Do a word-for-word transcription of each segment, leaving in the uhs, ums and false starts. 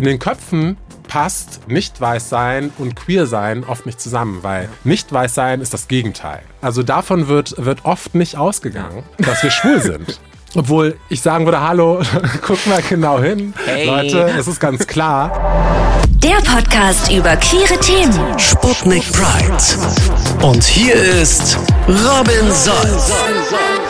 in den Köpfen passt nicht-weiß sein und queer sein oft nicht zusammen, weil nicht-weiß sein ist das Gegenteil. Also davon wird, wird oft nicht ausgegangen, dass wir schwul sind. Obwohl ich sagen würde, hallo, guck mal genau hin. Hey. Leute, das ist ganz klar. Der Podcast über queere Themen. Sputnik Pride. Und hier ist Robin Solf.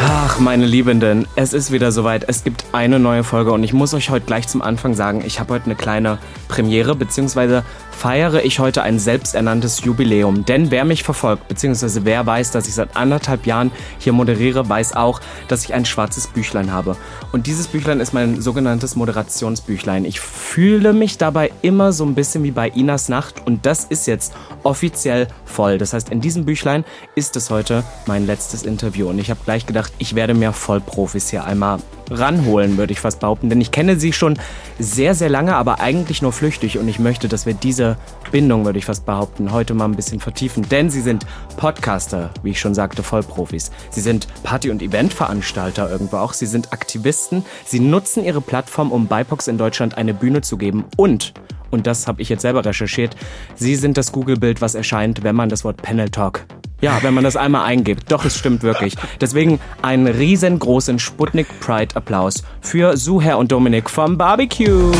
Ach, meine Liebenden, es ist wieder soweit. Es gibt eine neue Folge und ich muss euch heute gleich zum Anfang sagen, ich habe heute eine kleine Premiere, beziehungsweise feiere ich heute ein selbsternanntes Jubiläum. Denn wer mich verfolgt, beziehungsweise wer weiß, dass ich seit anderthalb Jahren hier moderiere, weiß auch, dass ich ein schwarzes Büchlein habe. Und dieses Büchlein ist mein sogenanntes Moderationsbüchlein. Ich fühle mich dabei immer so ein bisschen wie bei Inas Nacht und das ist jetzt offiziell voll. Das heißt, in diesem Büchlein ist es heute mein letztes Interview und ich habe gleich gedacht, ich werde mir Vollprofis hier einmal ranholen, würde ich fast behaupten, denn ich kenne sie schon sehr, sehr lange, aber eigentlich nur flüchtig und ich möchte, dass wir diese Bindung, würde ich fast behaupten, heute mal ein bisschen vertiefen, denn sie sind Podcaster, wie ich schon sagte, Vollprofis. Sie sind Party- und Eventveranstalter irgendwo auch, sie sind Aktivisten, sie nutzen ihre Plattform, um BIPoCs in Deutschland eine Bühne zu geben und, und das habe ich jetzt selber recherchiert, sie sind das Google-Bild, was erscheint, wenn man das Wort Panel Talk, ja, wenn man das einmal eingibt. Doch, es stimmt wirklich. Deswegen einen riesengroßen Sputnik Pride Applaus für Zuher und Dominik vom Barbecue.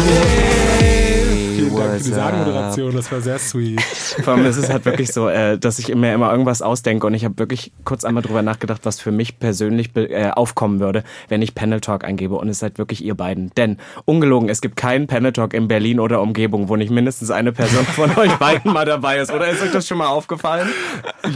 Hey, vielen Dank für diese Anmoderation, das war sehr sweet. Vor allem ist es halt wirklich so, dass ich mir immer irgendwas ausdenke und ich habe wirklich kurz einmal drüber nachgedacht, was für mich persönlich aufkommen würde, wenn ich Panel Talk eingebe und es seid wirklich ihr beiden. Denn, ungelogen, es gibt keinen Panel Talk in Berlin oder Umgebung, wo nicht mindestens eine Person von euch beiden mal dabei ist. Oder ist euch das schon mal aufgefallen?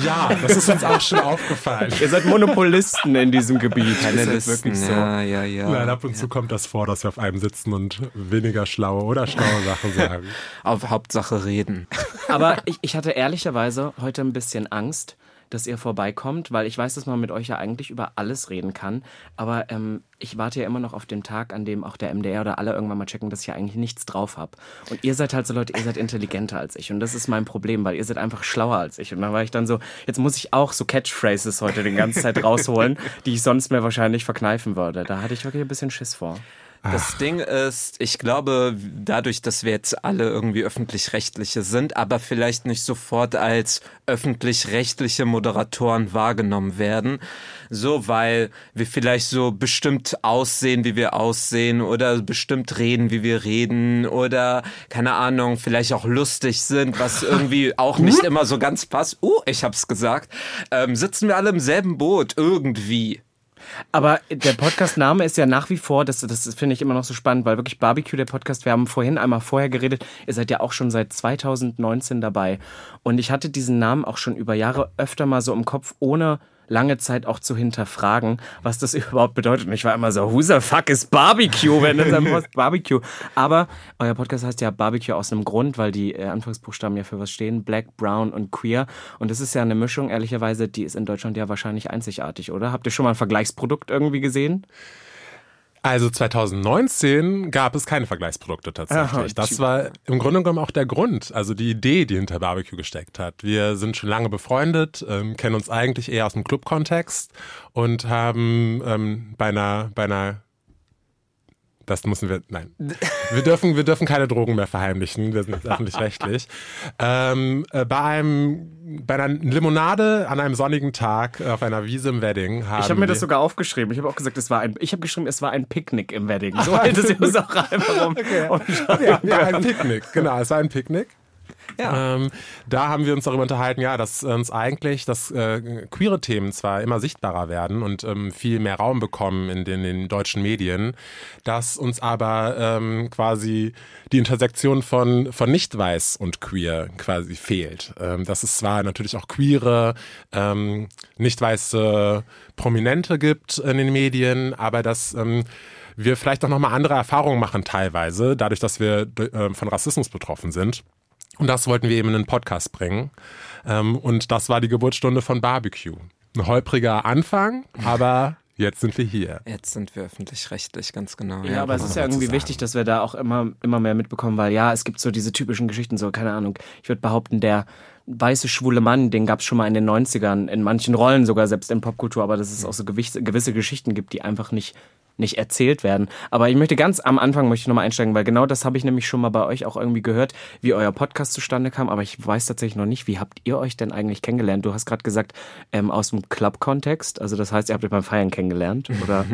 Ja, das ist uns auch schon aufgefallen. Ihr seid Monopolisten in diesem Gebiet. Das ist wirklich so. Ja, ja, ja. Nein, ab und zu kommt das vor, dass wir auf einem sitzen und weniger schlaue oder schlaue Sachen sagen. Auf Hauptsache reden. Aber ich, ich hatte ehrlicherweise heute ein bisschen Angst, dass ihr vorbeikommt, weil ich weiß, dass man mit euch ja eigentlich über alles reden kann. Aber ähm, ich warte ja immer noch auf den Tag, an dem auch der M D R oder alle irgendwann mal checken, dass ich ja eigentlich nichts drauf habe. Und ihr seid halt so Leute, ihr seid intelligenter als ich. Und das ist mein Problem, weil ihr seid einfach schlauer als ich. Und dann war ich dann so, jetzt muss ich auch so Catchphrases heute die ganze Zeit rausholen, die ich sonst mir wahrscheinlich verkneifen würde. Da hatte ich wirklich ein bisschen Schiss vor. Das Ding ist, ich glaube, dadurch, dass wir jetzt alle irgendwie öffentlich-rechtliche sind, aber vielleicht nicht sofort als öffentlich-rechtliche Moderatoren wahrgenommen werden, so weil wir vielleicht so bestimmt aussehen, wie wir aussehen oder bestimmt reden, wie wir reden oder, keine Ahnung, vielleicht auch lustig sind, was irgendwie auch nicht immer so ganz passt. Uh, ich hab's gesagt. Ähm, sitzen wir alle im selben Boot irgendwie. Aber der Podcast-Name ist ja nach wie vor, das, das finde ich immer noch so spannend, weil wirklich Barbecue, der Podcast, wir haben vorhin einmal vorher geredet, ihr seid ja auch schon seit zwanzig neunzehn dabei und ich hatte diesen Namen auch schon über Jahre öfter mal so im Kopf, ohne lange Zeit auch zu hinterfragen, was das überhaupt bedeutet. Und ich war immer so, who the fuck is Barbecue, wenn das ein Barbecue. Aber euer Podcast heißt ja Barbecue aus einem Grund, weil die äh, Anfangsbuchstaben ja für was stehen, Black, Brown und Queer. Und das ist ja eine Mischung, ehrlicherweise, die ist in Deutschland ja wahrscheinlich einzigartig, oder? Habt ihr schon mal ein Vergleichsprodukt irgendwie gesehen? Also zwanzig neunzehn gab es keine Vergleichsprodukte tatsächlich. Aha. Das war im Grunde genommen auch der Grund, also die Idee, die hinter Barbecue gesteckt hat. Wir sind schon lange befreundet, ähm, kennen uns eigentlich eher aus dem Club-Kontext und haben ähm, bei einer, bei einer Das müssen wir, nein. Wir dürfen, wir dürfen keine Drogen mehr verheimlichen. Wir sind jetzt öffentlich-rechtlich. Ähm, äh, bei einem, bei einer Limonade an einem sonnigen Tag auf einer Wiese im Wedding haben Ich habe mir das sogar aufgeschrieben. Ich habe auch gesagt, es war ein, ich habe geschrieben, es war ein Picknick im Wedding. So hält es uns auch einfach um. Okay. um ja, ja, ein Picknick. Genau, es war ein Picknick. Ja. Ähm, da haben wir uns darüber unterhalten, ja, dass uns eigentlich, dass äh, queere Themen zwar immer sichtbarer werden und ähm, viel mehr Raum bekommen in den, in den deutschen Medien, dass uns aber ähm, quasi die Intersektion von, von nicht-weiß und queer quasi fehlt. Ähm, dass es zwar natürlich auch queere, ähm, nicht-weiße Prominente gibt in den Medien, aber dass ähm, wir vielleicht auch nochmal andere Erfahrungen machen teilweise, dadurch, dass wir äh, von Rassismus betroffen sind. Und das wollten wir eben in einen Podcast bringen. Und das war die Geburtsstunde von Barbecue. Ein holpriger Anfang, aber jetzt sind wir hier. Jetzt sind wir öffentlich-rechtlich, ganz genau. Ja, ja, aber es ist ja irgendwie wichtig, dass wir da auch immer, immer mehr mitbekommen, weil ja, es gibt so diese typischen Geschichten, so, keine Ahnung, ich würde behaupten, der weiße schwule Mann, den gab es schon mal in den neunzigern, in manchen Rollen sogar, selbst in Popkultur, aber dass es auch so gewisse, gewisse Geschichten gibt, die einfach nicht nicht erzählt werden. Aber ich möchte ganz am Anfang möchte ich nochmal einsteigen, weil genau das habe ich nämlich schon mal bei euch auch irgendwie gehört, wie euer Podcast zustande kam. Aber ich weiß tatsächlich noch nicht, wie habt ihr euch denn eigentlich kennengelernt? Du hast gerade gesagt, ähm, aus dem Club-Kontext. Also das heißt, ihr habt euch beim Feiern kennengelernt, oder?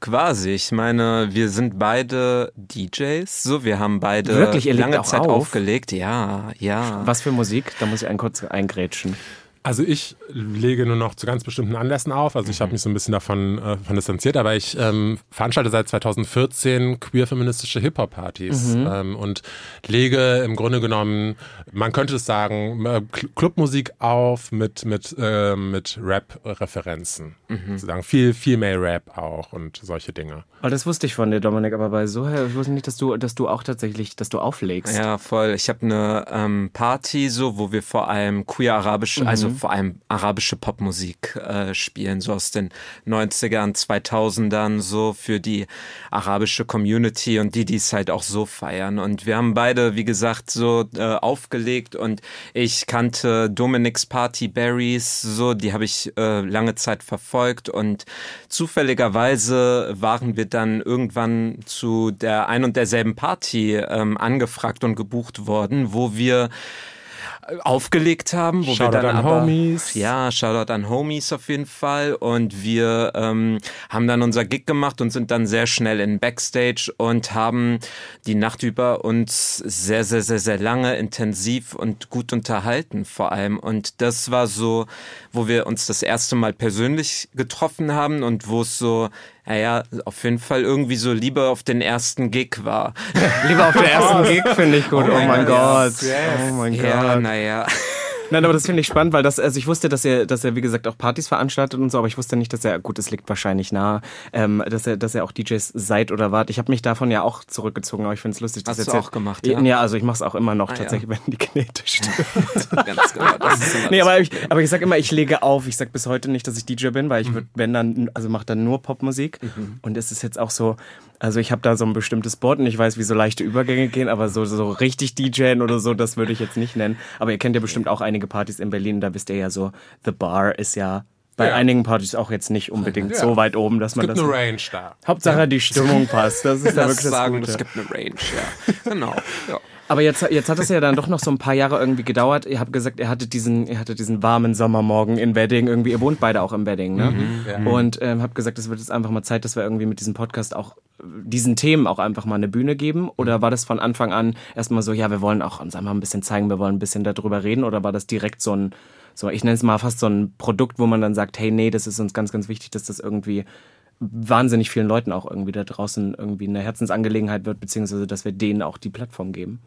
Quasi. Ich meine, wir sind beide D Js. So, wir haben beide Wirklich, ihr lange Zeit auf? aufgelegt. Ja, ja. Was für Musik? Da muss ich einen kurz eingrätschen. Also ich lege nur noch zu ganz bestimmten Anlässen auf, also ich habe mich so ein bisschen davon äh, von distanziert, aber ich ähm, veranstalte seit zwanzig vierzehn queer-feministische Hip-Hop-Partys mhm. ähm, und lege im Grunde genommen, man könnte es sagen, äh, Clubmusik auf mit, mit, äh, mit Rap-Referenzen, mhm. sozusagen viel, viel mehr Rap auch und solche Dinge. Oh, das wusste ich von dir, Dominik, aber bei Zuher, ich wusste nicht, dass du, dass du auch tatsächlich, dass du auflegst. Ja, voll. Ich habe eine ähm, Party, so, wo wir vor allem queer-arabische, mhm. also vor allem arabische Popmusik äh, spielen, so aus den neunzigern, zweitausendern, so für die arabische Community und die, die es halt auch so feiern. Und wir haben beide, wie gesagt, so äh, aufgelegt und ich kannte Dominiks Party Berries, so, die habe ich äh, lange Zeit verfolgt und zufälligerweise waren wir dann irgendwann zu der ein und derselben Party ähm, angefragt und gebucht worden, wo wir aufgelegt haben, wo Shoutout wir dann an aber, Homies. Ja, Shoutout an Homies auf jeden Fall und wir ähm, haben dann unser Gig gemacht und sind dann sehr schnell in Backstage und haben die Nacht über uns sehr, sehr, sehr, sehr lange intensiv und gut unterhalten vor allem und das war so, wo wir uns das erste Mal persönlich getroffen haben und wo es so naja, auf jeden Fall irgendwie so Liebe auf den ersten Gig war. Liebe auf den ersten Gig finde ich gut. Oh, oh mein Gott. Yes. Oh mein Gott. Ja, naja. Nein, aber das finde ich spannend, weil das, also ich wusste, dass er, dass er, wie gesagt, auch Partys veranstaltet und so, aber ich wusste nicht, dass er, gut, es liegt wahrscheinlich nahe, ähm, dass er, dass er auch D Js seid oder wart. Ich habe mich davon ja auch zurückgezogen, aber ich finde es lustig, dass Hast du auch gemacht, ja? Ja, also ich mache es auch immer noch ah, tatsächlich, ja. wenn die Knete stimmt. Ganz genau. Das ist immer nee, aber ich, aber ich sag immer, ich lege auf. Ich sag bis heute nicht, dass ich D J bin, weil ich mhm. würd, wenn dann, also mache dann nur Popmusik mhm. und es ist jetzt auch so, also ich habe da so ein bestimmtes Board und ich weiß, wie so leichte Übergänge gehen, aber so, so richtig D J oder so, das würde ich jetzt nicht nennen. Aber ihr kennt ja bestimmt auch einige Partys in Berlin, da wisst ihr ja so, The Bar ist ja bei ja. einigen Partys auch jetzt nicht unbedingt ja. so weit oben, dass man das... Es gibt das eine Range da. Hauptsache ja. die Stimmung passt, das ist ja da wirklich das sagen, Gute. Es gibt eine Range, ja. Genau, ja. Aber jetzt, jetzt hat es ja dann doch noch so ein paar Jahre irgendwie gedauert. Ihr habt gesagt, ihr hattet diesen, ihr hattet diesen warmen Sommermorgen in Wedding. Irgendwie, ihr wohnt beide auch in Wedding, ne? Mhm, ja. Und ähm, habt gesagt, es wird jetzt einfach mal Zeit, dass wir irgendwie mit diesem Podcast auch diesen Themen auch einfach mal eine Bühne geben. Oder war das von Anfang an erstmal so, ja, wir wollen auch uns einmal ein bisschen zeigen, wir wollen ein bisschen darüber reden? Oder war das direkt so ein, so ich nenne es mal fast so ein Produkt, wo man dann sagt, hey, nee, das ist uns ganz, ganz wichtig, dass das irgendwie wahnsinnig vielen Leuten auch irgendwie da draußen irgendwie eine Herzensangelegenheit wird, beziehungsweise dass wir denen auch die Plattform geben?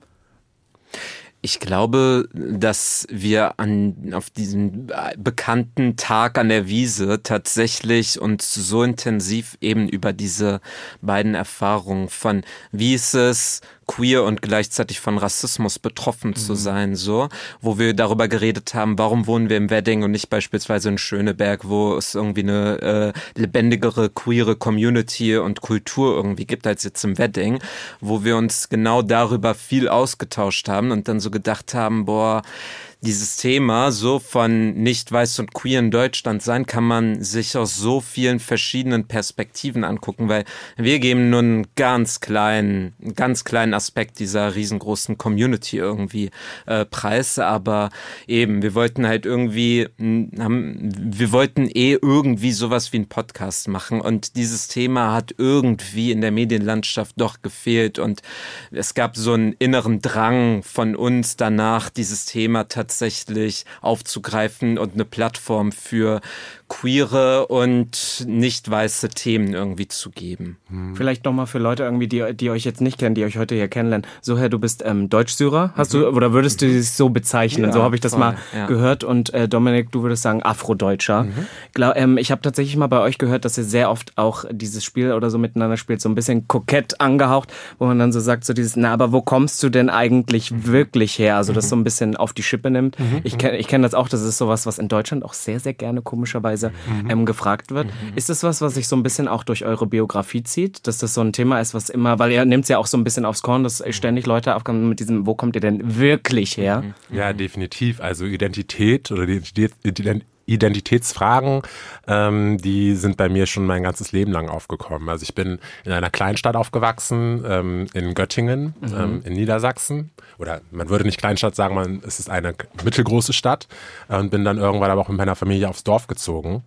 Ich glaube, dass wir an, auf diesen bekannten Tag an der Wiese tatsächlich uns so intensiv eben über diese beiden Erfahrungen von wie ist es, queer und gleichzeitig von Rassismus betroffen mhm. zu sein, so, wo wir darüber geredet haben, warum wohnen wir im Wedding und nicht beispielsweise in Schöneberg, wo es irgendwie eine äh, lebendigere, queere Community und Kultur irgendwie gibt als jetzt im Wedding, wo wir uns genau darüber viel ausgetauscht haben und dann so gedacht haben, boah, dieses Thema so von nicht weiß und queer in Deutschland sein, kann man sich aus so vielen verschiedenen Perspektiven angucken, weil wir geben nur einen ganz kleinen, ganz kleinen Aspekt dieser riesengroßen Community irgendwie äh, preis, aber eben, wir wollten halt irgendwie, haben, wir wollten eh irgendwie sowas wie einen Podcast machen und dieses Thema hat irgendwie in der Medienlandschaft doch gefehlt und es gab so einen inneren Drang von uns danach, dieses Thema tatsächlich tatsächlich aufzugreifen und eine Plattform für queere und nicht weiße Themen irgendwie zu geben. Hm. Vielleicht nochmal für Leute irgendwie, die, die euch jetzt nicht kennen, die euch heute hier kennenlernen. Zuher, du bist ähm, Deutschsyrer, hast mhm. du, oder würdest du dich so bezeichnen? Ja, so habe ich das voll, mal ja. gehört. Und äh, Dominik, du würdest sagen Afrodeutscher. Mhm. Glaub, ähm, ich habe tatsächlich mal bei euch gehört, dass ihr sehr oft auch dieses Spiel oder so miteinander spielt, so ein bisschen kokett angehaucht, wo man dann so sagt, so dieses, na, aber wo kommst du denn eigentlich mhm. wirklich her? Also das so ein bisschen auf die Schippe nimmt. Mhm. Ich kenne ich kenn das auch, das ist sowas, was in Deutschland auch sehr, sehr gerne komischerweise mhm. ähm, gefragt wird. Mhm. Ist das was, was sich so ein bisschen auch durch eure Biografie zieht, dass das so ein Thema ist, was immer, weil ihr nehmt es ja auch so ein bisschen aufs Korn, dass ständig Leute aufkommen mit diesem, wo kommt ihr denn wirklich her? Mhm. Ja, definitiv. Also Identität oder die Identität, Identitätsfragen, ähm, die sind bei mir schon mein ganzes Leben lang aufgekommen. Also ich bin in einer Kleinstadt aufgewachsen, ähm, in Göttingen, mhm. ähm, in Niedersachsen. Oder man würde nicht Kleinstadt sagen, man, es ist eine mittelgroße Stadt. Äh, und bin dann irgendwann aber auch mit meiner Familie aufs Dorf gezogen.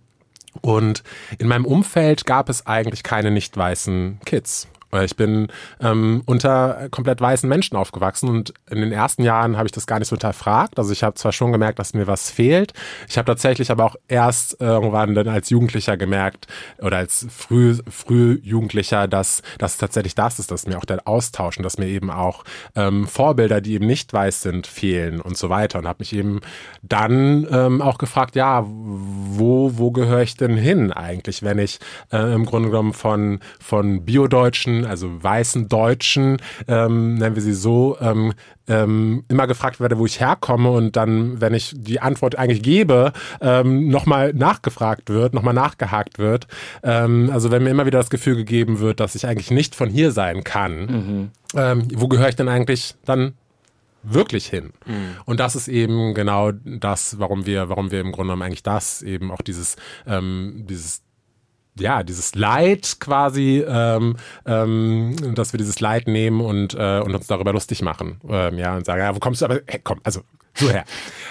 Und in meinem Umfeld gab es eigentlich keine nicht weißen Kids. Ich bin ähm, unter komplett weißen Menschen aufgewachsen und in den ersten Jahren habe ich das gar nicht so hinterfragt. Also ich habe zwar schon gemerkt, dass mir was fehlt. Ich habe tatsächlich aber auch erst irgendwann dann als Jugendlicher gemerkt oder als früh früh Jugendlicher, dass das tatsächlich das ist, dass mir auch der Austausch und dass mir eben auch ähm, Vorbilder, die eben nicht weiß sind, fehlen und so weiter. Und habe mich eben dann ähm, auch gefragt, ja, wo wo gehöre ich denn hin eigentlich, wenn ich äh, im Grunde genommen von von Biodeutschen, also weißen Deutschen, ähm, nennen wir sie so, ähm, ähm, immer gefragt werde, wo ich herkomme und dann, wenn ich die Antwort eigentlich gebe, ähm, nochmal nachgefragt wird, nochmal nachgehakt wird. Ähm, also wenn mir immer wieder das Gefühl gegeben wird, dass ich eigentlich nicht von hier sein kann, mhm. ähm, wo gehöre ich denn eigentlich dann wirklich hin? Mhm. Und das ist eben genau das, warum wir, warum wir im Grunde genommen eigentlich das, eben auch dieses, ähm, dieses ja, dieses Leid quasi, ähm, ähm, dass wir dieses Leid nehmen und, äh, und uns darüber lustig machen. Ähm, ja, und sagen, ja, wo kommst du aber, hey, komm, also, Zuher.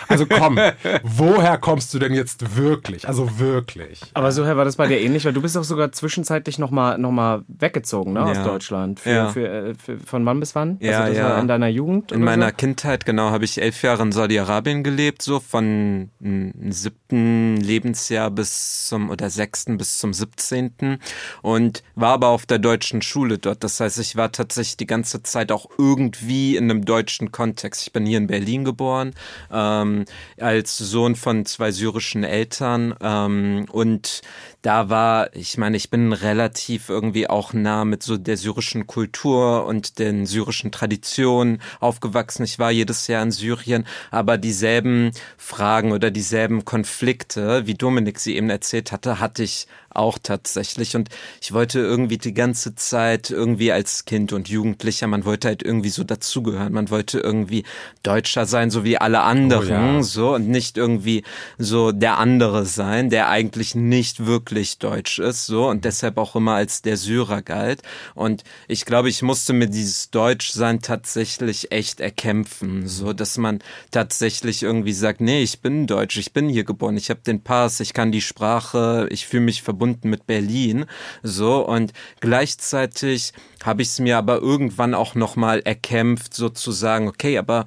Also komm, woher kommst du denn jetzt wirklich? Also wirklich. Aber Zuher, war das bei dir ähnlich? Weil du bist doch sogar zwischenzeitlich nochmal noch mal weggezogen, ne, ja. aus Deutschland. Für, ja. für, für, von wann bis wann? Ja, also das ja. war in deiner Jugend? In meiner so? Kindheit, genau, habe ich elf Jahre in Saudi-Arabien gelebt, so von siebten Lebensjahr bis zum, oder sechsten bis zum siebzehnten Und war aber auf der deutschen Schule dort. Das heißt, ich war tatsächlich die ganze Zeit auch irgendwie in einem deutschen Kontext. Ich bin hier in Berlin geboren. Ähm, als Sohn von zwei syrischen Eltern ähm, und da war, ich meine, ich bin relativ irgendwie auch nah mit so der syrischen Kultur und den syrischen Traditionen aufgewachsen. Ich war jedes Jahr in Syrien, aber dieselben Fragen oder dieselben Konflikte, wie Dominik sie eben erzählt hatte, hatte ich auch tatsächlich. Und ich wollte irgendwie die ganze Zeit irgendwie als Kind und Jugendlicher, man wollte halt irgendwie so dazugehören. Man wollte irgendwie Deutscher sein, so wie alle anderen, oh ja. so, und nicht irgendwie so der andere sein, der eigentlich nicht wirklich deutsch ist, so, und deshalb auch immer als der Syrer galt. Und ich glaube, ich musste mir dieses Deutschsein tatsächlich echt erkämpfen, so, dass man tatsächlich irgendwie sagt, nee, ich bin deutsch, ich bin hier geboren, ich habe den Pass, ich kann die Sprache, ich fühle mich verbunden mit Berlin, so, und gleichzeitig habe ich es mir aber irgendwann auch nochmal erkämpft, sozusagen, okay, aber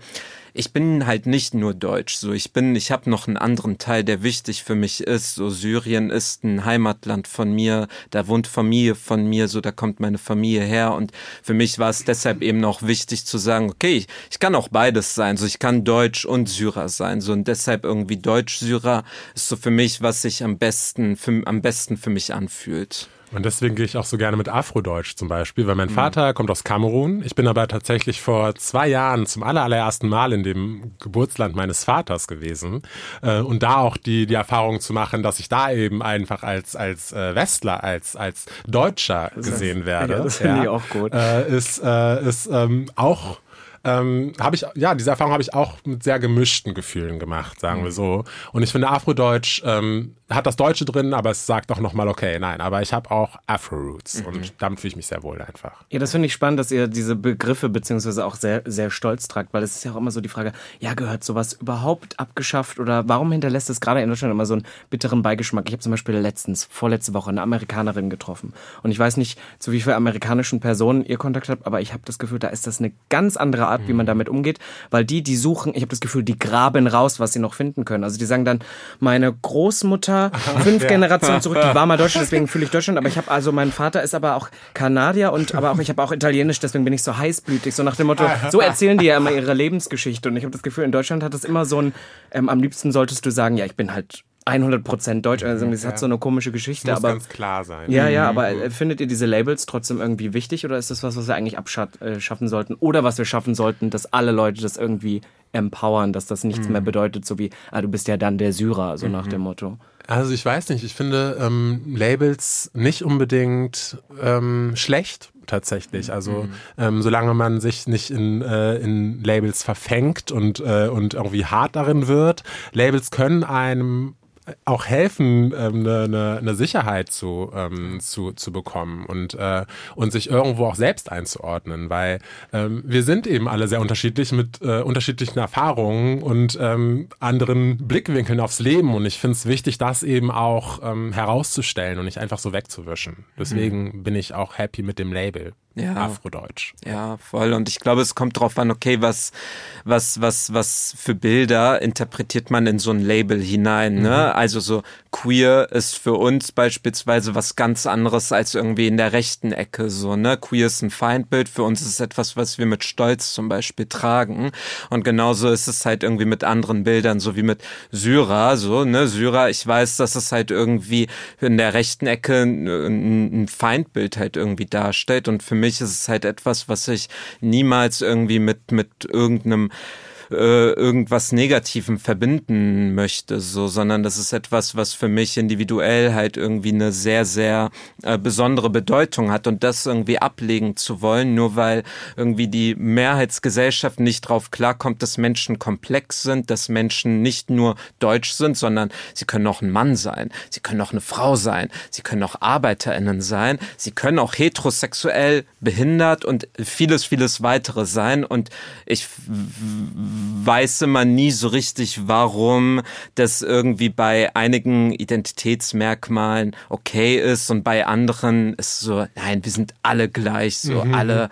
ich bin halt nicht nur deutsch, so, ich bin, ich habe noch einen anderen Teil, der wichtig für mich ist, so, Syrien ist ein Heimatland von mir, da wohnt Familie von mir, so, da kommt meine Familie her, und für mich war es deshalb eben auch wichtig zu sagen, okay, ich, ich kann auch beides sein, so, ich kann deutsch und Syrer sein, so, und deshalb irgendwie deutsch-Syrer ist so für mich, was sich am besten, für, am besten für mich anfühlt. Und deswegen gehe ich auch so gerne mit Afrodeutsch zum Beispiel, weil mein mhm. Vater kommt aus Kamerun. Ich bin aber tatsächlich vor zwei Jahren zum allerersten Mal in dem Geburtsland meines Vaters gewesen. Äh, und da auch die, die Erfahrung zu machen, dass ich da eben einfach als, als äh, Westler, als, als Deutscher gesehen werde. Ja, das finde ja. ich auch gut. Äh, ist äh, ist ähm, auch... Ähm, habe ich, ja, diese Erfahrung habe ich auch mit sehr gemischten Gefühlen gemacht, sagen mhm. wir so. Und ich finde, Afrodeutsch ähm, hat das Deutsche drin, aber es sagt auch nochmal, okay, nein, aber ich habe auch Afro-Roots mhm. und damit fühle ich mich sehr wohl einfach. Ja, das finde ich spannend, dass ihr diese Begriffe beziehungsweise auch sehr, sehr stolz tragt, weil es ist ja auch immer so die Frage, ja, gehört sowas überhaupt abgeschafft oder warum hinterlässt es gerade in Deutschland immer so einen bitteren Beigeschmack? Ich habe zum Beispiel letztens, vorletzte Woche, eine Amerikanerin getroffen und ich weiß nicht, zu wie vielen amerikanischen Personen ihr Kontakt habt, aber ich habe das Gefühl, da ist das eine ganz andere Art, wie man damit umgeht, weil die, die suchen, ich habe das Gefühl, die graben raus, was sie noch finden können. Also die sagen dann, meine Großmutter, fünf ja. Generationen zurück, die war mal Deutsche, deswegen fühle ich Deutschland, aber ich habe, also mein Vater ist aber auch Kanadier und aber auch, ich habe auch Italienisch, deswegen bin ich so heißblütig, so nach dem Motto, so erzählen die ja immer ihre Lebensgeschichte und ich habe das Gefühl, in Deutschland hat das immer so ein, ähm, am liebsten solltest du sagen, ja, ich bin halt hundert Prozent deutsch, also das ja. hat so eine komische Geschichte. Das muss aber, ganz klar sein. Ja, ja, aber mhm. findet ihr diese Labels trotzdem irgendwie wichtig oder ist das was, was wir eigentlich abschaffen äh, sollten oder was wir schaffen sollten, dass alle Leute das irgendwie empowern, dass das nichts mhm. mehr bedeutet, so wie, ah, du bist ja dann der Syrer, so mhm. nach dem Motto. Also ich weiß nicht, ich finde ähm, Labels nicht unbedingt ähm, schlecht, tatsächlich. Also mhm. ähm, solange man sich nicht in, äh, in Labels verfängt und, äh, und irgendwie hart darin wird. Labels können einem auch helfen, eine, eine, eine Sicherheit zu, ähm, zu, zu bekommen und, äh, und sich irgendwo auch selbst einzuordnen, weil ähm, wir sind eben alle sehr unterschiedlich mit äh, unterschiedlichen Erfahrungen und ähm, anderen Blickwinkeln aufs Leben, und ich finde es wichtig, das eben auch ähm, herauszustellen und nicht einfach so wegzuwischen. Deswegen mhm. bin ich auch happy mit dem Label. Ja. Afrodeutsch. Ja, voll. Und ich glaube, es kommt drauf an, okay, was, was, was, was für Bilder interpretiert man in so ein Label hinein, ne? Mhm. Also so queer ist für uns beispielsweise was ganz anderes als irgendwie in der rechten Ecke, so, ne? Queer ist ein Feindbild. Für uns ist es etwas, was wir mit Stolz zum Beispiel tragen. Und genauso ist es halt irgendwie mit anderen Bildern, so wie mit Syrer, so, ne? Syrer, ich weiß, dass es halt irgendwie in der rechten Ecke ein, ein Feindbild halt irgendwie darstellt. Und für Für mich ist es halt etwas, was ich niemals irgendwie mit, mit irgendeinem äh, irgendwas Negativem verbinden möchte, so, sondern das ist etwas, was für mich individuell halt irgendwie eine sehr, sehr äh, besondere Bedeutung hat, und das irgendwie ablegen zu wollen, nur weil irgendwie die Mehrheitsgesellschaft nicht drauf klarkommt, dass Menschen komplex sind, dass Menschen nicht nur deutsch sind, sondern sie können auch ein Mann sein, sie können auch eine Frau sein, sie können auch ArbeiterInnen sein, sie können auch heterosexuell, behindert und vieles, vieles weitere sein, und ich weiß immer nie so richtig, warum das irgendwie bei einigen Identitätsmerkmalen okay ist und bei anderen ist so, nein, wir sind alle gleich, so mhm. alle,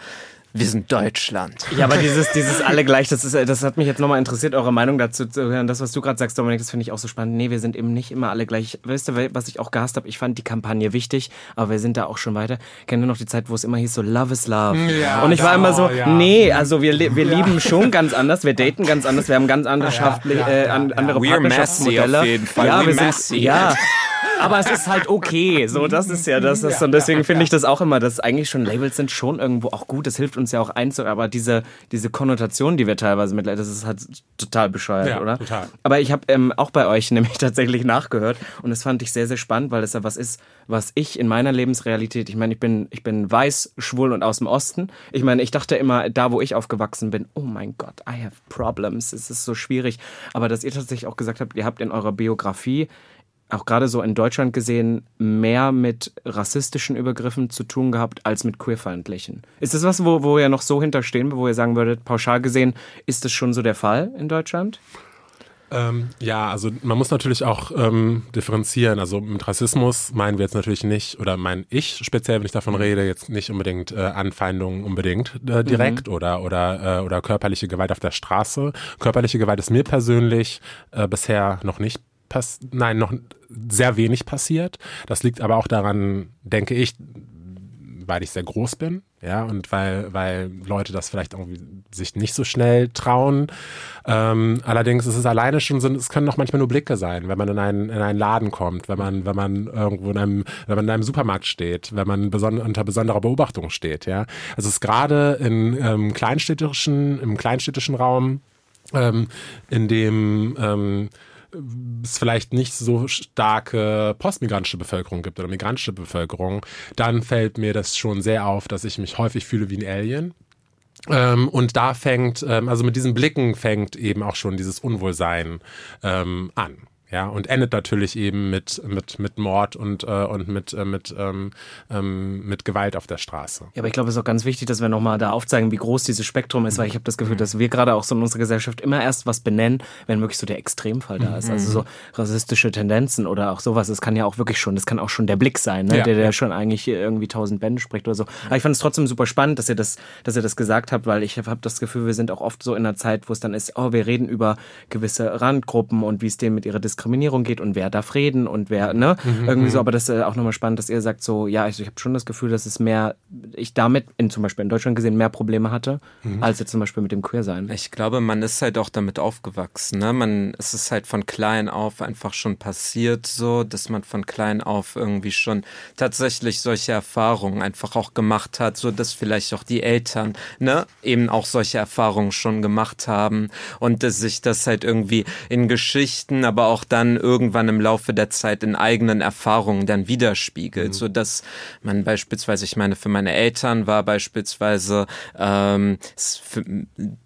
wir sind Deutschland. Ja, aber dieses, dieses alle gleich, das ist, das hat mich jetzt nochmal interessiert, eure Meinung dazu zu hören. Das, was du gerade sagst, Dominik, das finde ich auch so spannend. Nee, wir sind eben nicht immer alle gleich. Weißt du, was ich auch gehasst habe? Ich fand die Kampagne wichtig, aber wir sind da auch schon weiter. Kennt ihr noch die Zeit, wo es immer hieß, so Love is Love? Ja, und ich war immer so, ja. nee, also wir, wir ja. lieben schon ganz anders, wir daten ganz anders, wir haben ganz andere, ja, ja, äh, andere ja. Partnerschaftsmodelle. Auf jeden Fall. Ja, wir sind, ja. Aber es ist halt okay, so, das ist ja das. das. Und deswegen finde ich das auch immer, dass eigentlich schon Labels sind schon irgendwo auch gut, das hilft uns ja auch einzu, aber diese, diese Konnotation, die wir teilweise mitleiden, das ist halt total bescheuert, ja, oder? Total. Aber ich habe ähm, auch bei euch nämlich tatsächlich nachgehört, und das fand ich sehr, sehr spannend, weil das ja was ist, was ich in meiner Lebensrealität, ich meine, ich bin, ich bin weiß, schwul und aus dem Osten. Ich meine, ich dachte immer, da wo ich aufgewachsen bin, oh mein Gott, I have problems, es ist so schwierig. Aber dass ihr tatsächlich auch gesagt habt, ihr habt in eurer Biografie auch gerade so in Deutschland gesehen, mehr mit rassistischen Übergriffen zu tun gehabt, als mit queerfeindlichen. Ist das was, wo, wo ihr noch so hinterstehen, wo ihr sagen würdet, pauschal gesehen, ist das schon so der Fall in Deutschland? Ähm, ja, also man muss natürlich auch ähm, differenzieren. Also mit Rassismus meinen wir jetzt natürlich nicht, oder mein ich speziell, wenn ich davon rede, jetzt nicht unbedingt äh, Anfeindungen unbedingt äh, direkt mhm. oder oder äh, oder körperliche Gewalt auf der Straße. Körperliche Gewalt ist mir persönlich äh, bisher noch nicht Pass- Nein, noch sehr wenig passiert. Das liegt aber auch daran, denke ich, weil ich sehr groß bin, ja, und weil, weil Leute das vielleicht irgendwie sich nicht so schnell trauen. Ähm, allerdings ist es alleine schon so, es können noch manchmal nur Blicke sein, wenn man in einen, in einen Laden kommt, wenn man, wenn man irgendwo in einem, wenn man in einem Supermarkt steht, wenn man beson- unter besonderer Beobachtung steht, ja. Also es ist gerade in, ähm, kleinstädtischen, im kleinstädtischen Raum, ähm, in dem, ähm, es vielleicht nicht so starke postmigrantische Bevölkerung gibt oder migrantische Bevölkerung, dann fällt mir das schon sehr auf, dass ich mich häufig fühle wie ein Alien. Ähm, und da fängt, ähm, also mit diesen Blicken fängt eben auch schon dieses Unwohlsein ähm, an. Ja, und endet natürlich eben mit, mit, mit Mord und, äh, und mit, äh, mit, ähm, ähm, mit Gewalt auf der Straße. Ja, aber ich glaube, es ist auch ganz wichtig, dass wir nochmal da aufzeigen, wie groß dieses Spektrum ist, weil ich habe das Gefühl, dass wir gerade auch so in unserer Gesellschaft immer erst was benennen, wenn wirklich so der Extremfall da ist. Also so rassistische Tendenzen oder auch sowas, das kann ja auch wirklich schon, das kann auch schon der Blick sein, ne? Ja. der, der schon eigentlich irgendwie tausend Bände spricht oder so. Aber ich fand es trotzdem super spannend, dass ihr das, dass ihr das gesagt habt, weil ich habe das Gefühl, wir sind auch oft so in einer Zeit, wo es dann ist, oh, wir reden über gewisse Randgruppen und wie es denen mit ihrer Diskriminierung Diskriminierung geht und wer darf reden und wer, ne, mhm, irgendwie so, aber das ist auch nochmal spannend, dass ihr sagt so, ja, also ich habe schon das Gefühl, dass es mehr, ich damit in, zum Beispiel in Deutschland gesehen, mehr Probleme hatte, mhm. als jetzt zum Beispiel mit dem Queersein. Ich glaube, man ist halt auch damit aufgewachsen, ne, man, es ist halt von klein auf einfach schon passiert so, dass man von klein auf irgendwie schon tatsächlich solche Erfahrungen einfach auch gemacht hat, so dass vielleicht auch die Eltern, ne, eben auch solche Erfahrungen schon gemacht haben und dass sich das halt irgendwie in Geschichten, aber auch dann irgendwann im Laufe der Zeit in eigenen Erfahrungen dann widerspiegelt, mhm. so dass man beispielsweise, ich meine, für meine Eltern war beispielsweise, ähm, für,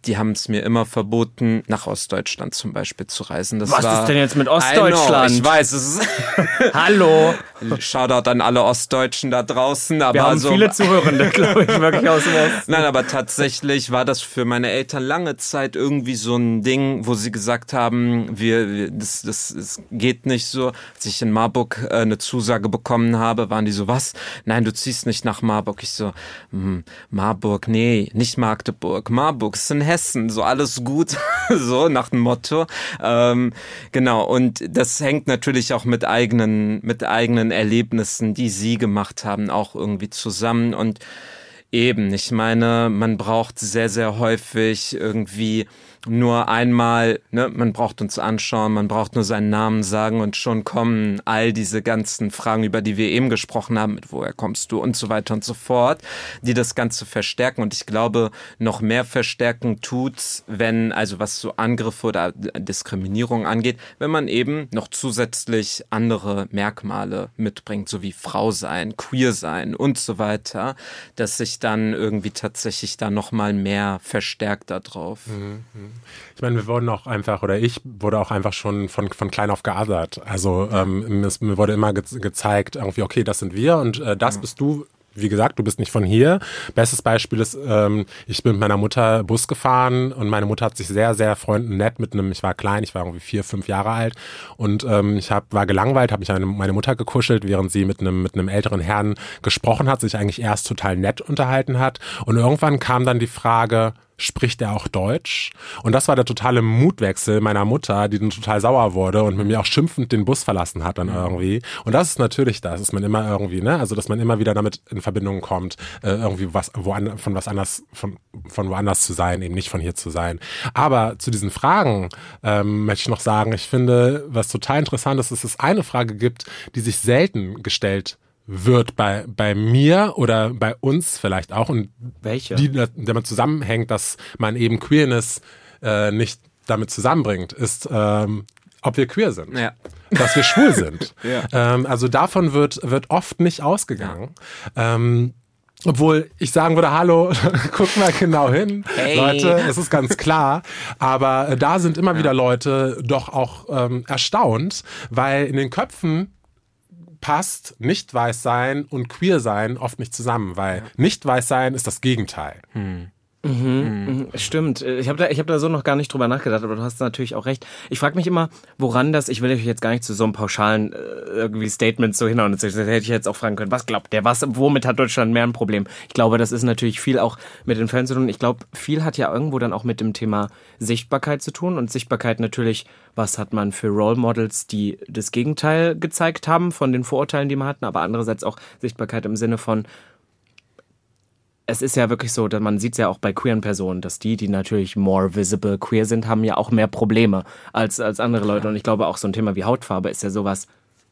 die haben es mir immer verboten, nach Ostdeutschland zum Beispiel zu reisen. Das Was war, ist denn jetzt mit Ostdeutschland? I know, ich weiß es. Hallo. Shoutout an alle Ostdeutschen da draußen. Aber wir haben so, viele Zuhörende, glaube ich, wirklich aus dem Osten. Nein, aber tatsächlich war das für meine Eltern lange Zeit irgendwie so ein Ding, wo sie gesagt haben, wir, das, das, das geht nicht so. Als ich in Marburg äh, eine Zusage bekommen habe, waren die so, was? Nein, du ziehst nicht nach Marburg. Ich so, Marburg, nee, nicht Magdeburg. Marburg ist in Hessen, so alles gut, so nach dem Motto. Ähm, genau, und das hängt natürlich auch mit eigenen, mit eigenen Erlebnissen, die sie gemacht haben, auch irgendwie zusammen. Und eben, ich meine, man braucht sehr, sehr häufig irgendwie nur einmal, ne, man braucht uns anschauen, man braucht nur seinen Namen sagen und schon kommen all diese ganzen Fragen, über die wir eben gesprochen haben, mit woher kommst du und so weiter und so fort, die das Ganze verstärken. Und ich glaube, noch mehr verstärken tut's, wenn, also was so Angriffe oder Diskriminierung angeht, wenn man eben noch zusätzlich andere Merkmale mitbringt, so wie Frau sein, queer sein und so weiter, dass sich dann irgendwie tatsächlich da nochmal mehr verstärkt da drauf. Ich meine, wir wurden auch einfach, oder ich wurde auch einfach schon von, von klein auf geothert. Also ähm, es, mir wurde immer ge- gezeigt, irgendwie, okay, das sind wir und äh, das ja. bist du. Wie gesagt, du bist nicht von hier. Bestes Beispiel ist, ähm, ich bin mit meiner Mutter Bus gefahren und meine Mutter hat sich sehr, sehr freundlich nett mit einem, ich war klein, ich war irgendwie vier, fünf Jahre alt und ähm, ich hab, war gelangweilt, habe mich an meine Mutter gekuschelt, während sie mit einem mit einem älteren Herrn gesprochen hat, sich eigentlich erst total nett unterhalten hat und irgendwann kam dann die Frage, spricht er auch Deutsch? Und das war der totale Mutwechsel meiner Mutter, die dann total sauer wurde und mit mir auch schimpfend den Bus verlassen hat dann irgendwie. Und das ist natürlich das, dass man immer irgendwie, ne, also dass man immer wieder damit in Verbindung kommt, äh, irgendwie was, wo an, von was anders, von, von woanders zu sein, eben nicht von hier zu sein. Aber zu diesen Fragen ähm, möchte ich noch sagen, ich finde, was total interessant ist, ist, dass es eine Frage gibt, die sich selten gestellt wird bei bei mir oder bei uns vielleicht auch und welche die damit zusammenhängt, dass man eben Queerness äh, nicht damit zusammenbringt, ist ähm, ob wir queer sind, ja. dass wir schwul sind. Ja. Ähm, also davon wird wird oft nicht ausgegangen. Ja. Ähm, Obwohl ich sagen würde, hallo, guck mal genau hin, hey. Leute, es ist ganz klar. Aber da sind immer ja. wieder Leute doch auch ähm, erstaunt, weil in den Köpfen passt nicht weiß sein und queer sein oft nicht zusammen, weil ja. nicht weiß sein ist das Gegenteil. Hm. Mhm, mhm. Stimmt. Ich habe da, ich hab da so noch gar nicht drüber nachgedacht, aber du hast natürlich auch recht. Ich frage mich immer, woran das, ich will euch jetzt gar nicht zu so einem pauschalen äh, irgendwie Statement so hinhauen. Das hätte ich jetzt auch fragen können, was glaubt der, was, womit hat Deutschland mehr ein Problem? Ich glaube, das ist natürlich viel auch mit den Fans zu tun. Ich glaube, viel hat ja irgendwo dann auch mit dem Thema Sichtbarkeit zu tun und Sichtbarkeit natürlich, was hat man für Role Models, die das Gegenteil gezeigt haben von den Vorurteilen, die man hatten, aber andererseits auch Sichtbarkeit im Sinne von, es ist ja wirklich so, dass man sieht es ja auch bei queeren Personen, dass die, die natürlich more visible queer sind, haben ja auch mehr Probleme als, als andere Leute. Und ich glaube auch so ein Thema wie Hautfarbe ist ja sowas,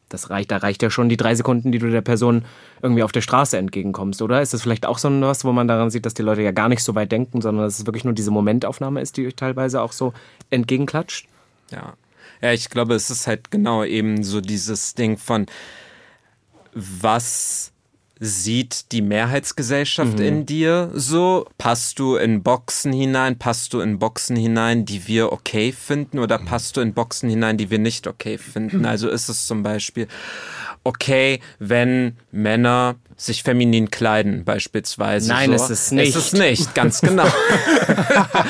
das reicht, da reicht ja schon die drei Sekunden, die du der Person irgendwie auf der Straße entgegenkommst, oder? Ist das vielleicht auch so was, wo man daran sieht, dass die Leute ja gar nicht so weit denken, sondern dass es wirklich nur diese Momentaufnahme ist, die euch teilweise auch so entgegenklatscht? Ja, ja, ich glaube, es ist halt genau eben so dieses Ding von, was sieht die Mehrheitsgesellschaft mhm. in dir so? Passt du in Boxen hinein? Passt du in Boxen hinein, die wir okay finden? Oder passt du in Boxen hinein, die wir nicht okay finden? Also ist es zum Beispiel okay, wenn Männer sich feminin kleiden beispielsweise. Nein, so. ist es nicht. Ist es nicht, ganz genau.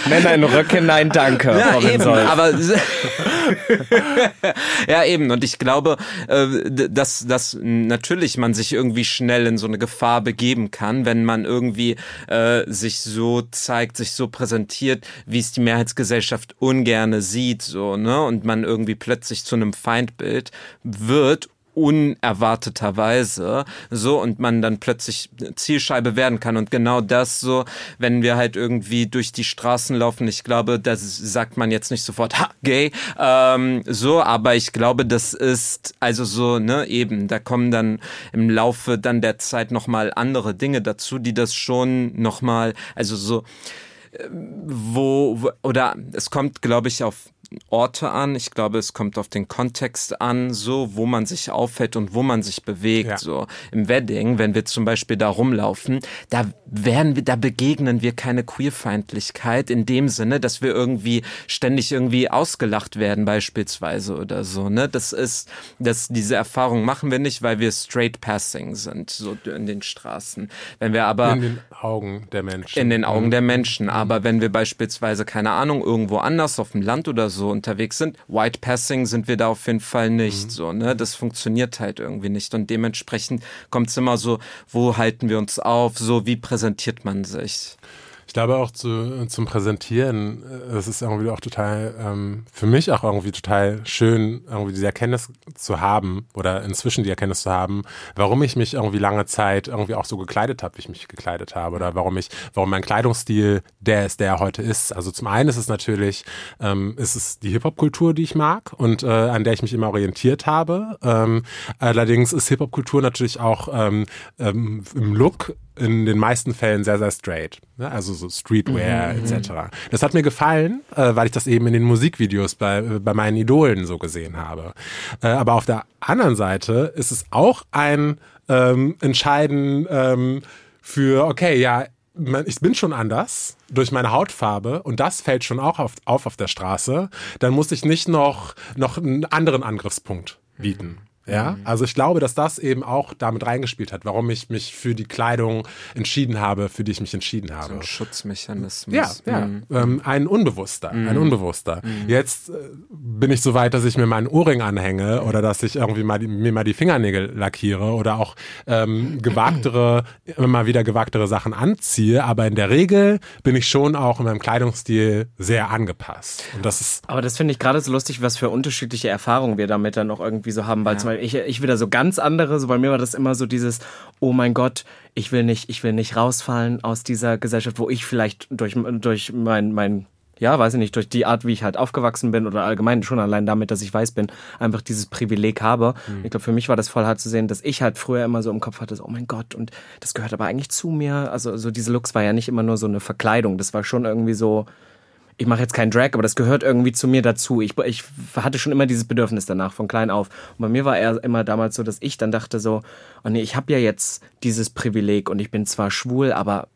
Männer in Röcke, nein, danke. Ja, Robin eben, Solf. aber... ja, eben. Und ich glaube, dass, dass natürlich man sich irgendwie schnell in so eine Gefahr begeben kann, wenn man irgendwie äh, sich so zeigt, sich so präsentiert, wie es die Mehrheitsgesellschaft ungerne sieht, so, ne? Und man irgendwie plötzlich zu einem Feindbild wird, unerwarteterweise, so, und man dann plötzlich Zielscheibe werden kann. Und genau das so, wenn wir halt irgendwie durch die Straßen laufen, ich glaube, das sagt man jetzt nicht sofort, ha, gay, ähm, so, aber ich glaube, das ist, also so, ne, eben, da kommen dann im Laufe dann der Zeit nochmal andere Dinge dazu, die das schon nochmal, also so, wo, wo, oder es kommt, glaube ich, auf Orte an. Ich glaube, es kommt auf den Kontext an, so wo man sich auffällt und wo man sich bewegt. Ja. So im Wedding, wenn wir zum Beispiel da rumlaufen, da werden wir, da begegnen wir keine Queerfeindlichkeit in dem Sinne, dass wir irgendwie ständig irgendwie ausgelacht werden beispielsweise oder so. Ne, das ist, dass diese Erfahrung machen wir nicht, weil wir straight passing sind so in den Straßen. Wenn wir aber in den Augen der Menschen, in den Augen der Menschen. Aber wenn wir beispielsweise keine Ahnung irgendwo anders auf dem Land oder so unterwegs sind, White Passing sind wir da auf jeden Fall nicht, mhm. so, ne? Das funktioniert halt irgendwie nicht und dementsprechend kommt es immer so, wo halten wir uns auf, so wie präsentiert man sich? Ich glaube auch zu, zum Präsentieren, es ist irgendwie auch total, ähm, für mich auch irgendwie total schön, irgendwie diese Erkenntnis zu haben oder inzwischen die Erkenntnis zu haben, warum ich mich irgendwie lange Zeit irgendwie auch so gekleidet habe, wie ich mich gekleidet habe oder warum ich, warum mein Kleidungsstil der ist, der er heute ist. Also zum einen ist es natürlich, ähm, ist es die Hip-Hop-Kultur, die ich mag und äh, an der ich mich immer orientiert habe. Ähm, allerdings ist Hip-Hop-Kultur natürlich auch ähm, ähm, im Look in den meisten Fällen sehr, sehr straight. Ne? Also so Streetwear mhm. et cetera. Das hat mir gefallen, äh, weil ich das eben in den Musikvideos bei, bei meinen Idolen so gesehen habe. Äh, aber auf der anderen Seite ist es auch ein ähm, Entscheiden ähm, für, okay, ja, ich bin schon anders durch meine Hautfarbe und das fällt schon auch auf, auf auf der Straße. Dann muss ich nicht noch, noch einen anderen Angriffspunkt bieten. Mhm. Ja, also ich glaube, dass das eben auch damit reingespielt hat, warum ich mich für die Kleidung entschieden habe, für die ich mich entschieden habe. So ein Schutzmechanismus. Ja, ja. Mhm. Ähm, ein Unbewusster, mhm. ein Unbewusster. Mhm. Jetzt äh, bin ich so weit, dass ich mir meinen Ohrring anhänge oder dass ich irgendwie mal die, mir mal die Fingernägel lackiere oder auch ähm, gewagtere, immer mal wieder gewagtere Sachen anziehe, aber in der Regel bin ich schon auch in meinem Kleidungsstil sehr angepasst. Und das ist aber das finde ich gerade so lustig, was für unterschiedliche Erfahrungen wir damit dann auch irgendwie so haben, weil ja. zum Beispiel Ich, ich will da so ganz andere, so bei mir war das immer so dieses, oh mein Gott, ich will nicht, ich will nicht rausfallen aus dieser Gesellschaft, wo ich vielleicht durch, durch mein, mein, ja, weiß ich nicht, durch die Art, wie ich halt aufgewachsen bin oder allgemein schon allein damit, dass ich weiß bin, einfach dieses Privileg habe. Mhm. Ich glaube, für mich war das voll hart zu sehen, dass ich halt früher immer so im Kopf hatte, so, oh mein Gott, und das gehört aber eigentlich zu mir. Also so diese Looks war ja nicht immer nur so eine Verkleidung, das war schon irgendwie so, ich mache jetzt keinen Drag, aber das gehört irgendwie zu mir dazu. Ich, ich hatte schon immer dieses Bedürfnis danach, von klein auf. Und bei mir war eher immer damals so, dass ich dann dachte so, oh nee, ich habe ja jetzt dieses Privileg und ich bin zwar schwul, aber